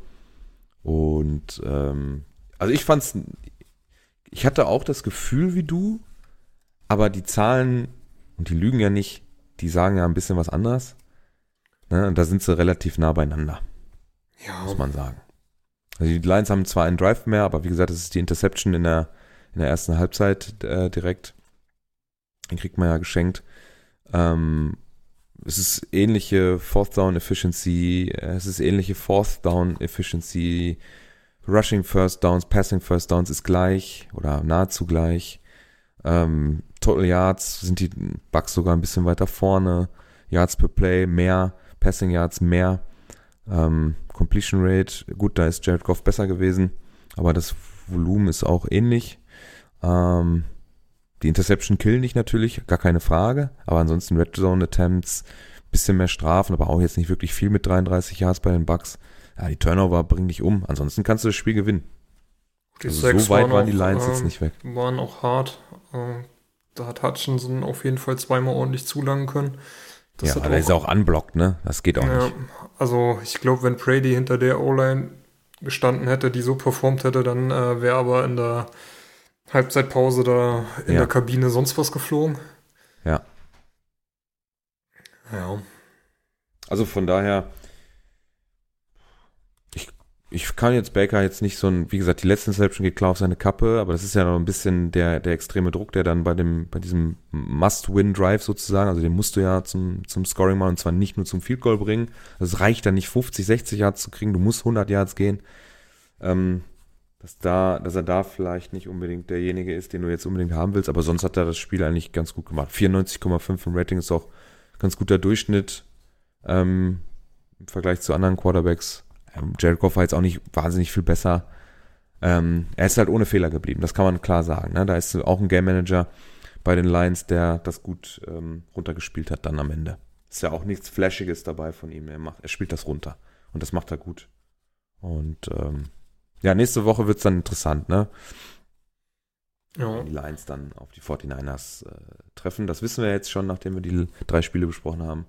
Und ähm, also ich fand's, ich hatte auch das Gefühl wie du, aber die Zahlen, und die lügen ja nicht, die sagen ja ein bisschen was anderes. Ne? Und da sind sie relativ nah beieinander. Ja. Muss man sagen. Also die Lions haben zwar einen Drive mehr, aber wie gesagt, das ist die Interception in der, in der ersten Halbzeit äh, direkt. Den kriegt man ja geschenkt. Ähm, Es ist ähnliche Fourth Down Efficiency, es ist ähnliche Fourth Down Efficiency, Rushing First Downs, Passing First Downs ist gleich oder nahezu gleich. Ähm, Total Yards sind die Bucs sogar ein bisschen weiter vorne. Yards per Play mehr, Passing Yards mehr. Ähm, Completion Rate, gut, da ist Jared Goff besser gewesen, aber das Volumen ist auch ähnlich. Ähm, Die Interception killen dich natürlich, gar keine Frage, aber ansonsten Red Zone Attempts, bisschen mehr Strafen, aber auch jetzt nicht wirklich viel mit dreiunddreißig Yards bei den Bucs. Ja, die Turnover bringen dich um, ansonsten kannst du das Spiel gewinnen. Die also so weit waren, waren die Lions äh, jetzt nicht weg. Waren auch hart. Äh, da hat Hutchinson auf jeden Fall zweimal ordentlich zulangen können. Das ja, aber er ist auch unblockt, ne? Das geht auch ja, nicht. Also ich glaube, wenn Brady hinter der O-Line gestanden hätte, die so performt hätte, dann äh, wäre aber in der Halbzeitpause da in ja. der Kabine sonst was geflogen. Ja. Ja. Also von daher, ich, ich kann jetzt Baker jetzt nicht so ein, wie gesagt, die letzte Interception geht klar auf seine Kappe, aber das ist ja noch ein bisschen der, der extreme Druck, der dann bei dem, bei diesem Must-Win-Drive sozusagen, also den musst du ja zum, zum Scoring machen und zwar nicht nur zum Field Goal bringen. Das reicht dann nicht, fünfzig, sechzig Yards zu kriegen, du musst hundert Yards gehen. Ähm, Dass, da, dass er da vielleicht nicht unbedingt derjenige ist, den du jetzt unbedingt haben willst, aber sonst hat er das Spiel eigentlich ganz gut gemacht. vierundneunzig Komma fünf im Rating ist auch ganz guter Durchschnitt ähm, im Vergleich zu anderen Quarterbacks. Ähm, Jared Goff war jetzt auch nicht wahnsinnig viel besser. Ähm, er ist halt ohne Fehler geblieben, das kann man klar sagen. Ne? Da ist auch ein Game Manager bei den Lions, der das gut ähm, runtergespielt hat dann am Ende. Ist ja auch nichts Flashiges dabei von ihm. Er macht, er spielt das runter. Und das macht er gut. Und ähm, ja, nächste Woche wird es dann interessant, ne? Ja. Wenn die Lions dann auf die forty-niners äh, treffen. Das wissen wir jetzt schon, nachdem wir die drei Spiele besprochen haben.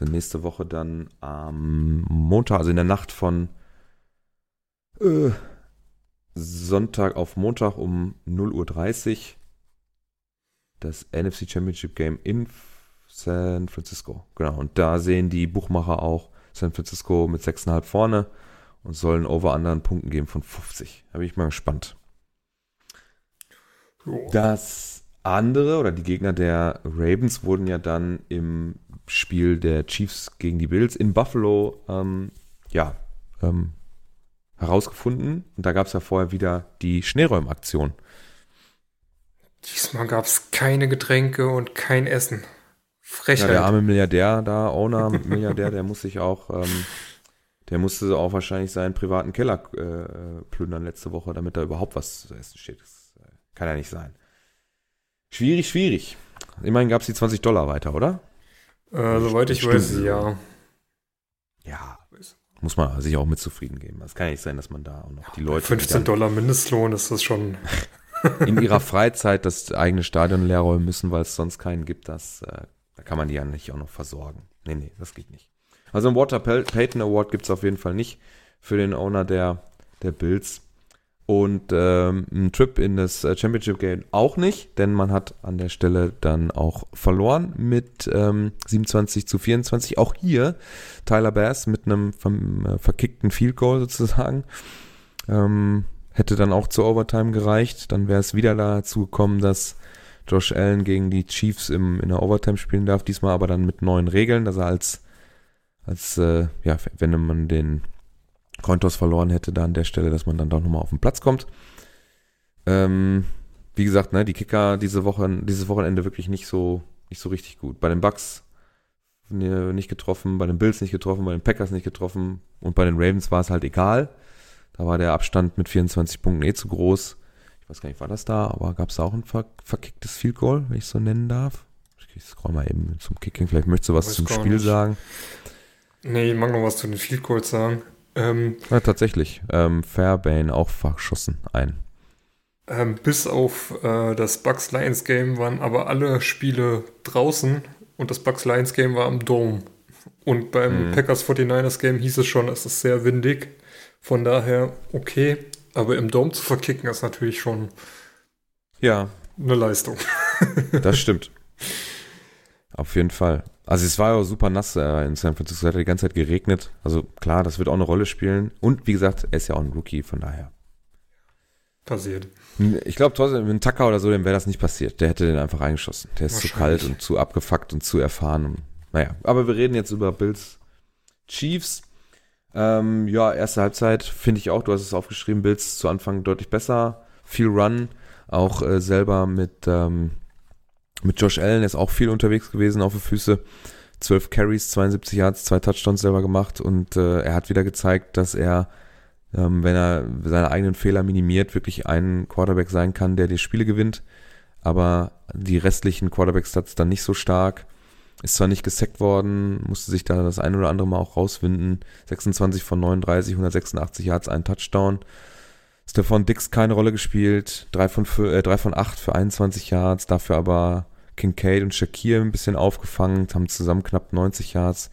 Also nächste Woche dann am Montag, also in der Nacht von äh, Sonntag auf Montag um null Uhr dreißig das N F C Championship Game in San Francisco. Genau, und da sehen die Buchmacher auch San Francisco mit sechs Komma fünf vorne und sollen over anderen Punkten geben von fünfzig. Da bin ich mal gespannt. Das andere oder die Gegner der Ravens wurden ja dann im Spiel der Chiefs gegen die Bills in Buffalo ähm, ja, ähm, herausgefunden. Und da gab es ja vorher wieder die Schneeräumaktion. Diesmal gab es keine Getränke und kein Essen. Frechheit. Ja, der arme Milliardär da, Owner, Milliardär, der muss sich auch, ähm, der musste auch wahrscheinlich seinen privaten Keller äh, plündern letzte Woche, damit da überhaupt was zu essen steht. Das kann ja nicht sein. Schwierig, schwierig. Immerhin gab es die zwanzig Dollar weiter, oder? Äh, soweit ich weiß, ja. Ja, muss man sich auch mit zufrieden geben. Es kann ja nicht sein, dass man da auch noch die Leute... fünfzehn Dollar Mindestlohn ist das schon... in ihrer Freizeit das eigene Stadion leer räumen müssen, weil es sonst keinen gibt. Das, äh, da kann man die ja nicht auch noch versorgen. Nee, nee, das geht nicht. Also einen Walter Payton Award gibt es auf jeden Fall nicht für den Owner der, der Bills. Und ähm, einen Trip in das Championship Game auch nicht, denn man hat an der Stelle dann auch verloren mit ähm, siebenundzwanzig zu vierundzwanzig. Auch hier Tyler Bass mit einem ver- verkickten Field Goal sozusagen. Ähm, hätte dann auch zur Overtime gereicht. Dann wäre es wieder dazu gekommen, dass Josh Allen gegen die Chiefs im, in der Overtime spielen darf. Diesmal aber dann mit neuen Regeln, dass er als, als äh, ja, wenn man den Cointos verloren hätte, da an der Stelle, dass man dann doch nochmal auf den Platz kommt. Ähm, wie gesagt, ne, die Kicker diese Woche, dieses Wochenende wirklich nicht so, nicht so richtig gut. Bei den Bucs nicht getroffen, bei den Bills nicht getroffen, bei den Packers nicht getroffen und bei den Ravens war es halt egal. Da war der Abstand mit vierundzwanzig Punkten eh zu groß. Ich weiß gar nicht, war das da, aber gab es da auch ein ver- verkicktes Field Goal, wenn ich es so nennen darf? Ich scroll mal eben zum Kicking, vielleicht möchtest du was zum Spiel nicht. sagen. Nee, ich mag noch was zu den Field Goals sagen. Ähm, ja, tatsächlich. Ähm, Fairbane auch verschossen ein. Ähm, bis auf äh, das Bucs-Lions-Game waren aber alle Spiele draußen und das Bucs-Lions-Game war am Dome. Und beim mhm. Packers-forty-niners-Game hieß es schon, es ist sehr windig. Von daher okay, aber im Dome zu verkicken ist natürlich schon ja eine Leistung. Das stimmt. Auf jeden Fall. Also es war ja super nass äh, in San Francisco, es hat die ganze Zeit geregnet. Also klar, das wird auch eine Rolle spielen. Und wie gesagt, er ist ja auch ein Rookie, von daher. Passiert. Ich glaube trotzdem, mit einem Tucker oder so, dem wäre das nicht passiert. Der hätte den einfach reingeschossen. Der ist zu kalt und zu abgefuckt und zu erfahren. Naja, aber wir reden jetzt über Bills Chiefs. Ähm, ja, erste Halbzeit finde ich auch, du hast es aufgeschrieben, Bills zu Anfang deutlich besser, viel Run, auch äh, selber mit, ähm, mit Josh Allen, ist auch viel unterwegs gewesen auf den Füßen, zwölf Carries, zweiundsiebzig Yards, zwei Touchdowns selber gemacht und äh, er hat wieder gezeigt, dass er, ähm, wenn er seine eigenen Fehler minimiert, wirklich ein Quarterback sein kann, der die Spiele gewinnt, aber die restlichen Quarterback-Stats dann nicht so stark. Ist zwar nicht gesackt worden, musste sich da das ein oder andere Mal auch rauswinden. sechsundzwanzig von neununddreißig, hundertsechsundachtzig Yards, ein Touchdown. Stephon Diggs keine Rolle gespielt, drei von acht für einundzwanzig Yards, dafür aber Kincaid und Shakir ein bisschen aufgefangen, haben zusammen knapp neunzig Yards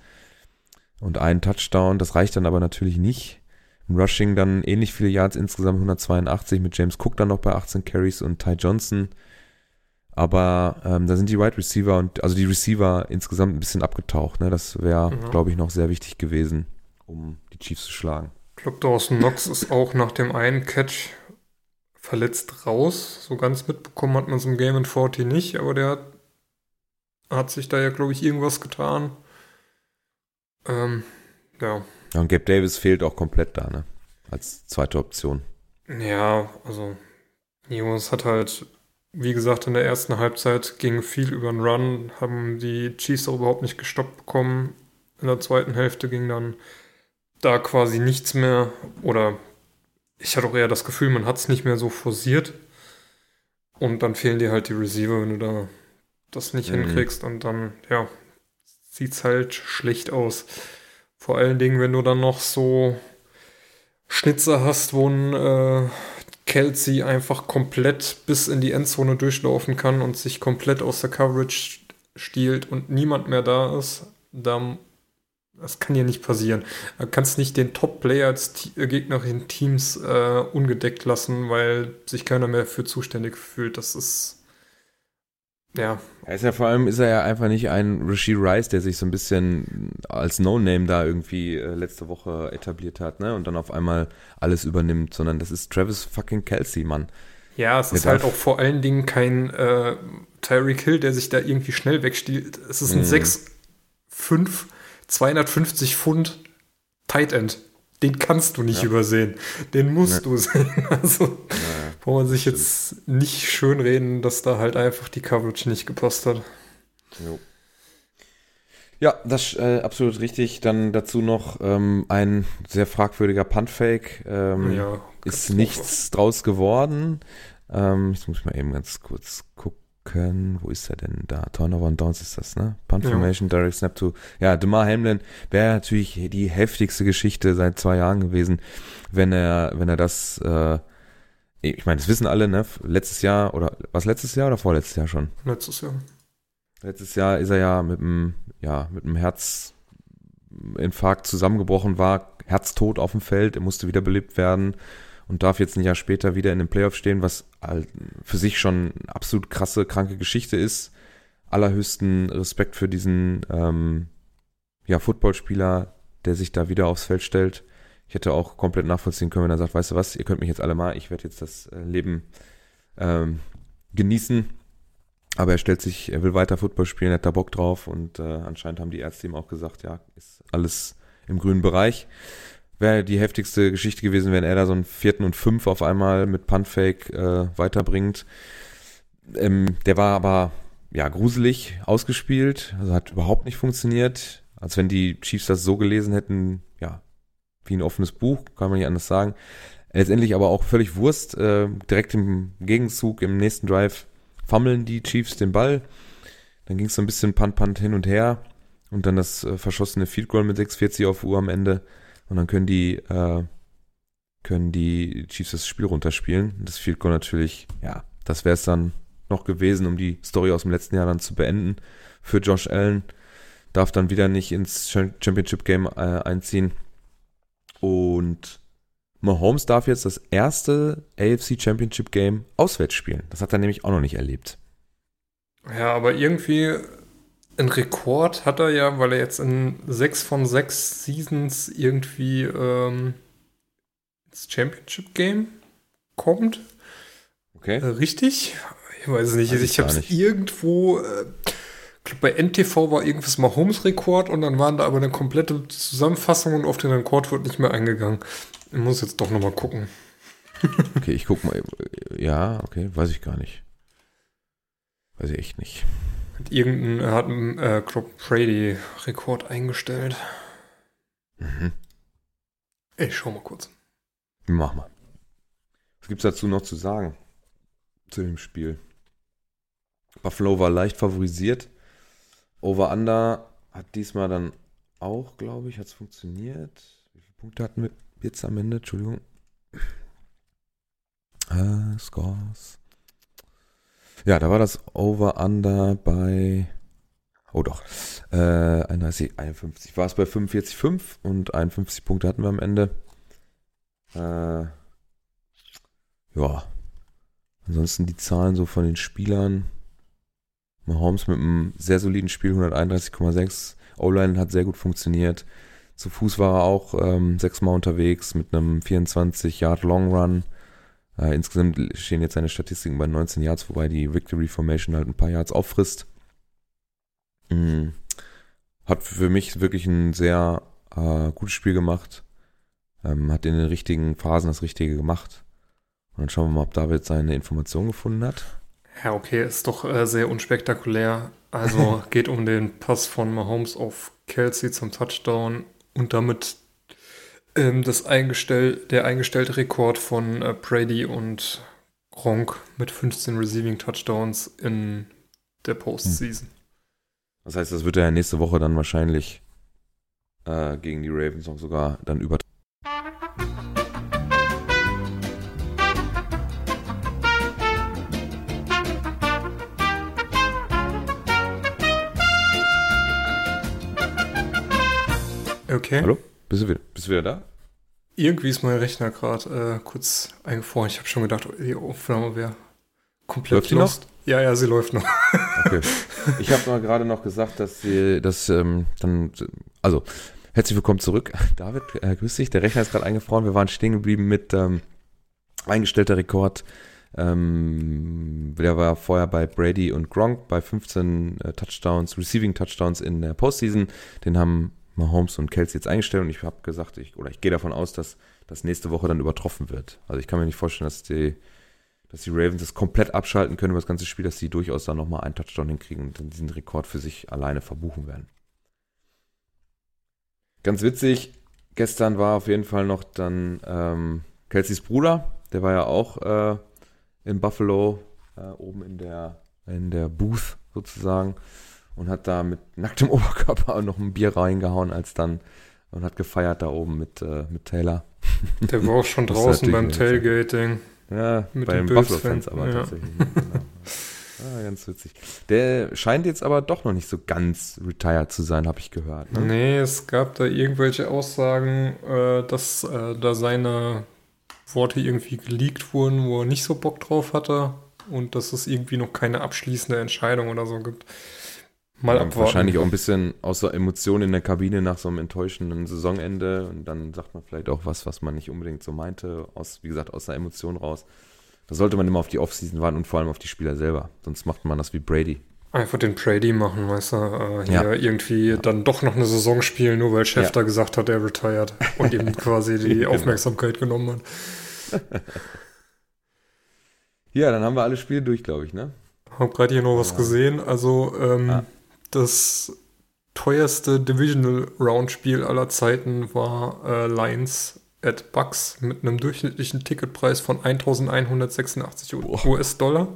und einen Touchdown. Das reicht dann aber natürlich nicht. Im Rushing dann ähnlich viele Yards, insgesamt hundertzweiundachtzig, mit James Cook dann noch bei achtzehn Carries und Ty Johnson. Aber ähm, da sind die Wide Receiver und also die Receiver insgesamt ein bisschen abgetaucht. Ne? Das wäre, mhm. glaube ich, noch sehr wichtig gewesen, um die Chiefs zu schlagen. Ich glaube, Dawson Knox ist auch nach dem einen Catch verletzt raus. So ganz mitbekommen hat man es im Game in vierzig nicht, aber der hat, hat sich da ja, glaube ich, irgendwas getan. Ähm, ja. Und Gabe Davis fehlt auch komplett da, ne? Als zweite Option. Ja, also Jonas hat halt. Wie gesagt, in der ersten Halbzeit ging viel über den Run, haben die Chiefs auch überhaupt nicht gestoppt bekommen. In der zweiten Hälfte ging dann da quasi nichts mehr. Oder ich hatte auch eher das Gefühl, man hat es nicht mehr so forciert. Und dann fehlen dir halt die Receiver, wenn du da das nicht mhm. hinkriegst. Und dann, ja, sieht es halt schlecht aus. Vor allen Dingen, wenn du dann noch so Schnitzer hast, wo ein äh, Kelsey einfach komplett bis in die Endzone durchlaufen kann und sich komplett aus der Coverage stiehlt und niemand mehr da ist, dann, das kann ja nicht passieren. Du kannst nicht den Top-Player des äh, gegnerischen Teams äh, ungedeckt lassen, weil sich keiner mehr für zuständig fühlt. Das ist ja. Er ist ja vor allem, ist er ja einfach nicht ein Rashee Rice, der sich so ein bisschen als No-Name da irgendwie äh, letzte Woche etabliert hat, ne, und dann auf einmal alles übernimmt, sondern das ist Travis fucking Kelsey, Mann. Ja, es der ist halt auch vor allen Dingen kein äh, Tyreek Hill, der sich da irgendwie schnell wegstiehlt. Es ist ein mm. sechs Komma fünf, zweihundertfünfzig Pfund Tight End. Den kannst du nicht ja. übersehen. Den musst nee. du sehen. Also naja, braucht man sich jetzt nicht schönreden, dass da halt einfach die Coverage nicht gepasst hat. Jo. Ja, das ist äh, absolut richtig. Dann dazu noch ähm, ein sehr fragwürdiger Puntfake. Ähm, ja, ist nichts draus geworden. Ähm, jetzt muss ich mal eben ganz kurz gucken. Können. Wo ist er denn da? Turnover und Downs ist das, ne? Punt Formation, ja. Direct Snap to. Ja, DeMar Hamlin wäre natürlich die heftigste Geschichte seit zwei Jahren gewesen, wenn er, wenn er das, äh, ich meine, das wissen alle, ne? Letztes Jahr oder, was letztes Jahr oder vorletztes Jahr schon? Letztes Jahr. Letztes Jahr ist er ja mit einem, ja, mit einem Herzinfarkt zusammengebrochen, war herztot auf dem Feld, er musste wiederbelebt werden. Und darf jetzt ein Jahr später wieder in den Playoffs stehen, was für sich schon eine absolut krasse, kranke Geschichte ist. Allerhöchsten Respekt für diesen ähm, ja, Footballspieler, der sich da wieder aufs Feld stellt. Ich hätte auch komplett nachvollziehen können, wenn er sagt, weißt du was, ihr könnt mich jetzt alle mal, ich werde jetzt das Leben ähm, genießen. Aber er stellt sich, er will weiter Football spielen, hat da Bock drauf. Und äh, anscheinend haben die Ärzte ihm auch gesagt, ja, ist alles im grünen Bereich. Wäre die heftigste Geschichte gewesen, wenn er da so einen vierten und fünf auf einmal mit Puntfake äh, weiterbringt. Ähm, der war aber ja gruselig ausgespielt, also hat überhaupt nicht funktioniert. Als wenn die Chiefs das so gelesen hätten, ja, wie ein offenes Buch, kann man nicht anders sagen. Letztendlich aber auch völlig Wurst. Äh, direkt im Gegenzug, im nächsten Drive fummeln die Chiefs den Ball. Dann ging es so ein bisschen Punt-Punt hin und her und dann das äh, verschossene Field Goal mit sechs vierzig auf Uhr am Ende. Und dann können die, äh, können die Chiefs das Spiel runterspielen. Das Field Goal natürlich, ja, das wäre es dann noch gewesen, um die Story aus dem letzten Jahr dann zu beenden. Für Josh Allen darf dann wieder nicht ins Championship-Game äh, einziehen. Und Mahomes darf jetzt das erste A F C-Championship-Game auswärts spielen. Das hat er nämlich auch noch nicht erlebt. Ja, aber irgendwie... Ein Rekord hat er ja, weil er jetzt in sechs von sechs Seasons irgendwie ähm, ins Championship-Game kommt. Okay. Äh, richtig? Ich weiß es nicht. Weiß ich ich habe es irgendwo, ich äh, glaube bei N T V war irgendwas Mahomes-Rekord und dann waren da aber eine komplette Zusammenfassung und auf den Rekord wird nicht mehr eingegangen. Ich muss jetzt doch nochmal gucken. Okay, ich guck mal. Ja, okay, weiß ich gar nicht. Weiß ich echt nicht. Irgendein hat einen äh, Brady-Rekord eingestellt. Mhm. Ich schau mal kurz. Mach mal. Was gibt's dazu noch zu sagen? Zu dem Spiel. Buffalo war leicht favorisiert. Over-Under hat diesmal dann auch, glaube ich, hat's funktioniert. Wie viele Punkte hatten wir jetzt am Ende? Entschuldigung. Äh, Scores. Ja, da war das Over-Under bei, oh doch, äh, einunddreißig, einundfünfzig, war es bei fünfundvierzig Komma fünf und einundfünfzig Punkte hatten wir am Ende. Äh, ja, ansonsten die Zahlen so von den Spielern. Mahomes mit einem sehr soliden Spiel, hunderteinunddreißig Komma sechs, O-Line hat sehr gut funktioniert. Zu Fuß war er auch ähm, sechsmal unterwegs mit einem vierundzwanzig Yard Long Run. Uh, insgesamt stehen jetzt seine Statistiken bei neunzehn Yards, wobei die Victory Formation halt ein paar Yards auffrisst. Mm. Hat für mich wirklich ein sehr uh, gutes Spiel gemacht. Ähm, hat in den richtigen Phasen das Richtige gemacht. Und dann schauen wir mal, ob David seine Informationen gefunden hat. Ja, okay, ist doch äh, sehr unspektakulär. Also geht um den Pass von Mahomes auf Kelsey zum Touchdown und damit Das eingestell, der eingestellte Rekord von äh, Brady und Gronk mit fünfzehn Receiving Touchdowns in der Postseason. Das heißt, das wird er ja nächste Woche dann wahrscheinlich äh, gegen die Ravens noch sogar dann übertragen. Okay. Hallo? Bist du wieder, bist du wieder da? Irgendwie ist mein Rechner gerade äh, kurz eingefroren. Ich habe schon gedacht, die Aufnahme wäre komplett lost. Ja, ja, sie läuft noch. Okay. Ich habe mal gerade noch gesagt, dass sie, dass, ähm, dann, also, herzlich willkommen zurück. David, äh, grüß dich. Der Rechner ist gerade eingefroren. Wir waren stehen geblieben mit ähm, eingestellter Rekord. Ähm, der war vorher bei Brady und Gronk bei fünfzehn äh, Touchdowns, Receiving Touchdowns in der Postseason. Den haben Mahomes und Kelsey jetzt eingestellt und ich habe gesagt, ich, oder ich gehe davon aus, dass das nächste Woche dann übertroffen wird. Also ich kann mir nicht vorstellen, dass die, dass die Ravens das komplett abschalten können über das ganze Spiel, dass sie durchaus dann nochmal einen Touchdown hinkriegen und dann diesen Rekord für sich alleine verbuchen werden. Ganz witzig, gestern war auf jeden Fall noch dann ähm, Kelseys Bruder, der war ja auch äh, in Buffalo, äh, oben in der, in der Booth sozusagen, und hat da mit nacktem Oberkörper noch ein Bier reingehauen, als dann, und hat gefeiert da oben mit, äh, mit Taylor. Der war auch schon draußen beim Tailgating. Ja, mit bei den, den Buffalo-Fans aber ja. Tatsächlich. Genau. Ah, ganz witzig. Der scheint jetzt aber doch noch nicht so ganz retired zu sein, habe ich gehört. Ne? Nee, es gab da irgendwelche Aussagen, äh, dass äh, da seine Worte irgendwie geleakt wurden, wo er nicht so Bock drauf hatte und dass es irgendwie noch keine abschließende Entscheidung oder so gibt. Mal abwarten. Wahrscheinlich auch ein bisschen außer Emotionen in der Kabine nach so einem enttäuschenden Saisonende und dann sagt man vielleicht auch was, was man nicht unbedingt so meinte, aus, wie gesagt, aus der Emotion raus. Da sollte man immer auf die Offseason warten und vor allem auf die Spieler selber, sonst macht man das wie Brady. Einfach den Brady machen, weißt du, äh, hier ja. irgendwie ja. dann doch noch eine Saison spielen, nur weil Schefter ja. gesagt hat, er retired und ihm quasi die genau. Aufmerksamkeit genommen hat. Ja, dann haben wir alle Spiele durch, glaube ich, ne? Hab gerade hier noch was ja. gesehen, also ähm, ah. das teuerste Divisional-Round-Spiel aller Zeiten war äh, Lions at Bucs mit einem durchschnittlichen Ticketpreis von eintausendeinhundertsechsundachtzig Boah. U S-Dollar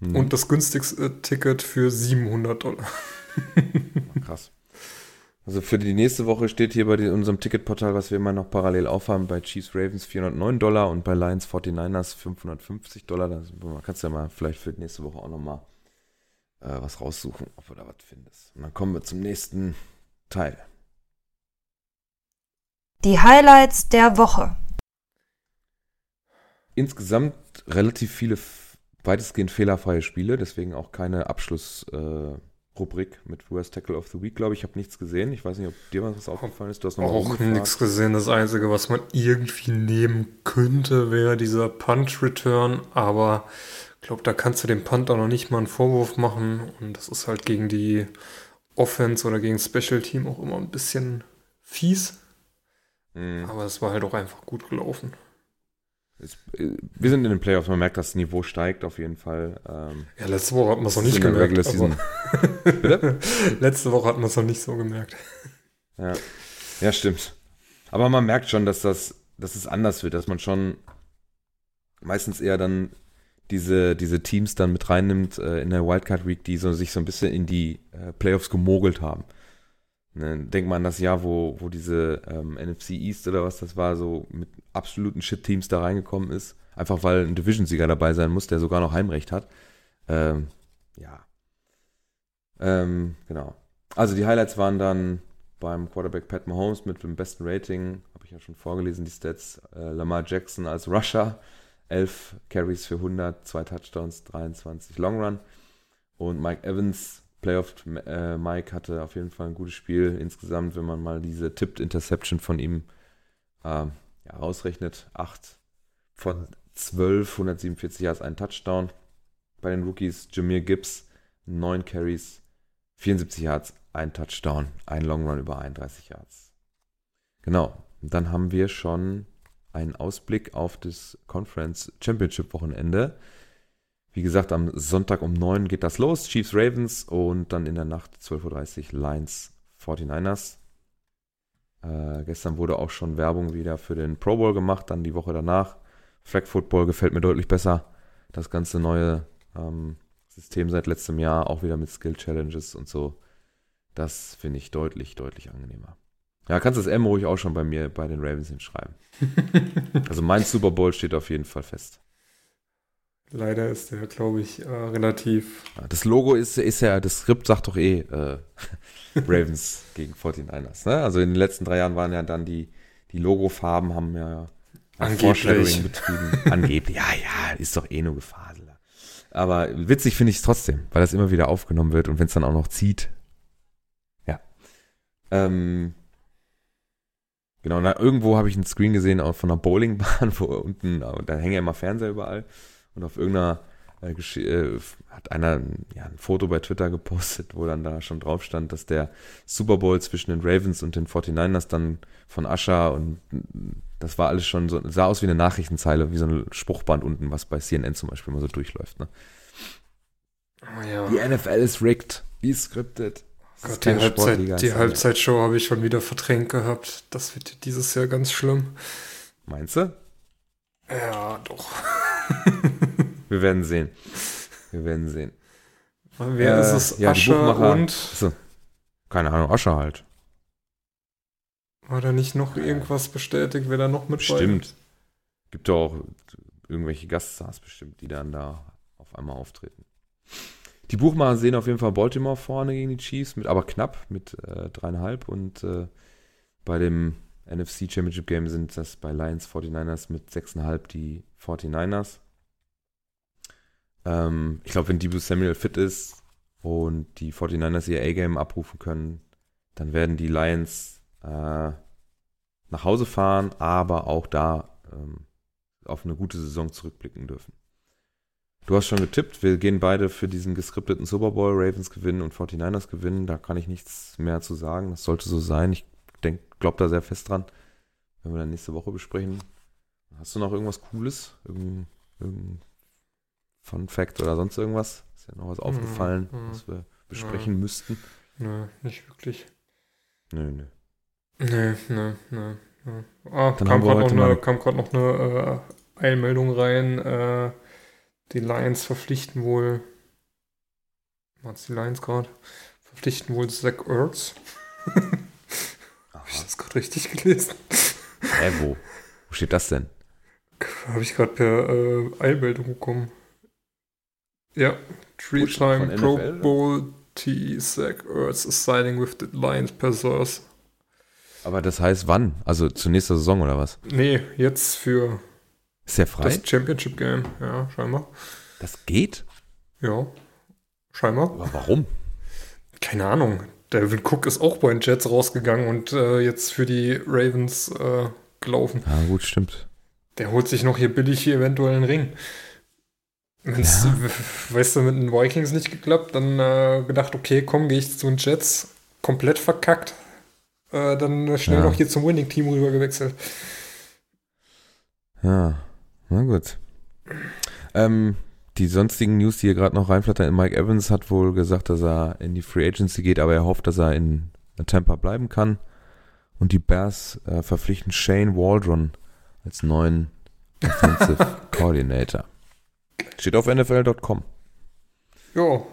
hm. und das günstigste Ticket für siebenhundert Dollar. Krass. Also für die nächste Woche steht hier bei die, unserem Ticketportal, was wir immer noch parallel aufhaben, bei Chiefs Ravens vierhundertneun Dollar und bei Lions forty-niners fünfhundertfünfzig Dollar. Da kannst du ja mal vielleicht für die nächste Woche auch nochmal was raussuchen, ob du da was findest. Und dann kommen wir zum nächsten Teil. Die Highlights der Woche. Insgesamt relativ viele weitestgehend fehlerfreie Spiele, deswegen auch keine Abschlussrubrik äh, mit Worst Tackle of the Week, glaube ich. Ich habe nichts gesehen. Ich weiß nicht, ob dir was aufgefallen ist. Du hast noch auch nichts gesehen. Das Einzige, was man irgendwie nehmen könnte, wäre dieser Punch-Return, aber ich glaube, da kannst du dem Panther noch nicht mal einen Vorwurf machen. Und das ist halt gegen die Offense oder gegen Special Team auch immer ein bisschen fies. Mhm. Aber es war halt auch einfach gut gelaufen. Es, wir sind in den Playoffs, man merkt, das Niveau steigt auf jeden Fall. Ähm, ja, letzte Woche hat man es noch nicht gemerkt. Letzte Woche hat man es noch nicht so gemerkt. Ja. Ja, stimmt. Aber man merkt schon, dass das, dass es anders wird, dass man schon meistens eher dann Diese, diese Teams dann mit reinnimmt äh, in der Wildcard Week, die so, sich so ein bisschen in die äh, Playoffs gemogelt haben. Ne, denkt man an das Jahr, wo, wo diese ähm, N F C East oder was das war, so mit absoluten Shit-Teams da reingekommen ist. Einfach weil ein Division-Sieger dabei sein muss, der sogar noch Heimrecht hat. Ähm, ja. Ähm, genau. Also die Highlights waren dann beim Quarterback Pat Mahomes mit dem besten Rating, habe ich ja schon vorgelesen, die Stats. Äh, Lamar Jackson als Rusher. elf Carries für hundert, zwei Touchdowns, dreiundzwanzig Long Run. Und Mike Evans, Playoff äh, Mike, hatte auf jeden Fall ein gutes Spiel. Insgesamt, wenn man mal diese Tipped Interception von ihm äh, ja, rausrechnet, acht von zwölf, hundertsiebenundvierzig Yards, ein Touchdown. Bei den Rookies Jahmyr Gibbs, neun Carries, vierundsiebzig Yards, ein Touchdown, ein Long Run über einunddreißig Yards. Genau, und dann haben wir schon einen Ausblick auf das Conference Championship Wochenende. Wie gesagt, am Sonntag um neun geht das los. Chiefs, Ravens und dann in der Nacht zwölf Uhr dreißig Lions, forty-niners. Äh, gestern wurde auch schon Werbung wieder für den Pro Bowl gemacht, dann die Woche danach. Flag Football gefällt mir deutlich besser. Das ganze neue ähm, System seit letztem Jahr, auch wieder mit Skill Challenges und so. Das finde ich deutlich, deutlich angenehmer. Ja, kannst das M ruhig auch schon bei mir, bei den Ravens hinschreiben. Also mein Super Bowl steht auf jeden Fall fest. Leider ist der, glaube ich, äh, relativ... Das Logo ist, ist ja, das Skript sagt doch eh äh, Ravens gegen forty-niners. Ne? Also in den letzten drei Jahren waren ja dann die, die Logofarben haben ja Foreshadowing betrieben. Angeblich. Ja, ja, ist doch eh nur Gefasel. Aber witzig finde ich es trotzdem, weil das immer wieder aufgenommen wird und wenn es dann auch noch zieht. Ja. Ähm, genau, na, irgendwo habe ich einen Screen gesehen auch von einer Bowlingbahn, wo unten, da hängen ja immer Fernseher überall. Und auf irgendeiner, äh, Gesch- äh, hat einer ja, ein Foto bei Twitter gepostet, wo dann da schon drauf stand, dass der Super Bowl zwischen den Ravens und den forty-niners dann von Asche und das war alles schon so, sah aus wie eine Nachrichtenzeile, wie so ein Spruchband unten, was bei C N N zum Beispiel mal so durchläuft. Ne? Oh, ja. Die N F L ist rigged, die ist scripted. Gott, die Halbzeit, die Halbzeitshow habe ich schon wieder verdrängt gehabt. Das wird dieses Jahr ganz schlimm. Meinst du? Ja, doch. Wir werden sehen. Wir werden sehen. Wer äh, ist es? Ja, Asche und... So. Keine Ahnung, Asche halt. War da nicht noch irgendwas bestätigt, wer da noch mit bei? Stimmt. Gibt ja auch irgendwelche Gaststars bestimmt, die dann da auf einmal auftreten. Die Buchmacher sehen auf jeden Fall Baltimore vorne gegen die Chiefs, mit, aber knapp mit äh, dreieinhalb. Und äh, bei dem N F C Championship Game sind das bei Lions forty-niners mit sechseinhalb die forty-niners. Ähm, ich glaube, wenn Deebo Samuel fit ist und die forty-niners ihr A-Game abrufen können, dann werden die Lions äh, nach Hause fahren, aber auch da ähm, auf eine gute Saison zurückblicken dürfen. Du hast schon getippt, wir gehen beide für diesen geskripteten Super Bowl, Ravens gewinnen und forty-niners gewinnen, da kann ich nichts mehr zu sagen, das sollte so sein. Ich glaube da sehr fest dran, wenn wir dann nächste Woche besprechen. Hast du noch irgendwas Cooles? Irgendein, irgendein Fun Fact oder sonst irgendwas? Ist ja noch was aufgefallen, ja, ja, was wir besprechen ja. müssten? Nö, nee, nicht wirklich. Nö, nö. Nö, nö, nö. Ah, dann kam gerade noch, noch eine äh, Eilmeldung rein. Äh, die Lions verpflichten wohl War's die Lions gerade? Verpflichten wohl Zach Ertz. Habe ich das gerade richtig gelesen? Hä, äh, wo? Wo steht das denn? Habe ich gerade per äh, Eilmeldung bekommen. Ja, Three-Time Pro Bowl T. Zach Ertz is signing with the Lions per source. Aber das heißt wann? Also zur nächsten Saison oder was? Nee, jetzt für ist der frei? Das Championship Game, ja, scheinbar. Das geht? Ja, scheinbar. Aber warum? Keine Ahnung. David Cook ist auch bei den Jets rausgegangen und äh, jetzt für die Ravens äh, gelaufen. Ja, gut, stimmt. Der holt sich noch hier billig hier eventuell einen Ring. Wenn's, ja. Weißt du, mit den Vikings nicht geklappt, dann äh, gedacht, okay, komm, gehe ich zu den Jets. Komplett verkackt. Äh, dann schnell ja. noch hier zum Winning-Team rüber gewechselt. Ja, na gut. Ähm, Die sonstigen News, die hier gerade noch reinflattern, Mike Evans hat wohl gesagt, dass er in die Free Agency geht, aber er hofft, dass er in Tampa bleiben kann. Und die Bears äh, verpflichten Shane Waldron als neuen Offensive Coordinator. Steht auf N F L Punkt com. Jo.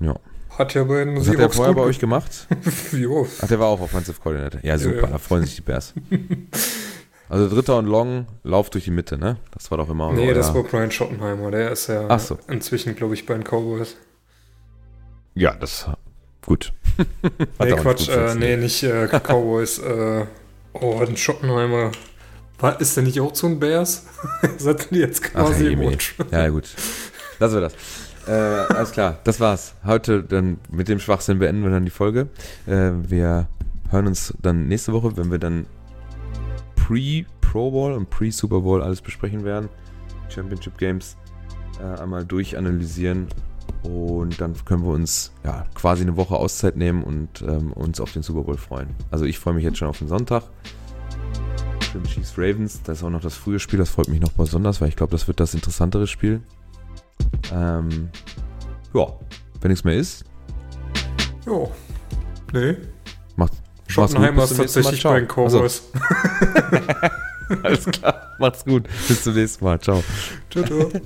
Ja. Hat ja bei den Was hat er vorher bei euch gemacht? Jo. Ach, der war auch Offensive Coordinator. Ja, super, ja, ja. Da freuen sich die Bears. Also Dritter und Long, Lauf durch die Mitte, ne? Das war doch immer... Nee, das war Brian Schottenheimer, der ist ja Ach so. inzwischen, glaube ich, bei den Cowboys. Ja, das... Gut. nee, Quatsch, gut äh, nee, nicht äh, Cowboys. äh, oh, ein Schottenheimer. Was, ist der nicht auch zu den Bears? Seid ihr jetzt quasi im Wunsch? Ja, gut. Lassen wir das. Äh, alles klar, das war's. Heute dann mit dem Schwachsinn beenden wir dann die Folge. Äh, wir hören uns dann nächste Woche, wenn wir dann Pre-Pro Bowl und Pre-Super Bowl alles besprechen werden. Championship Games äh, einmal durchanalysieren und dann können wir uns ja quasi eine Woche Auszeit nehmen und ähm, uns auf den Super Bowl freuen. Also ich freue mich jetzt schon auf den Sonntag. Schön Chiefs Ravens, das ist auch noch das frühe Spiel, das freut mich noch besonders, weil ich glaube, das wird das interessantere Spiel. Ähm, ja, wenn nichts mehr ist. Jo, nee. Macht's. Schottenheimer ist tatsächlich bei den Cowboys. Alles klar, macht's gut. Bis zum nächsten Mal. Ciao. Ciao, ciao.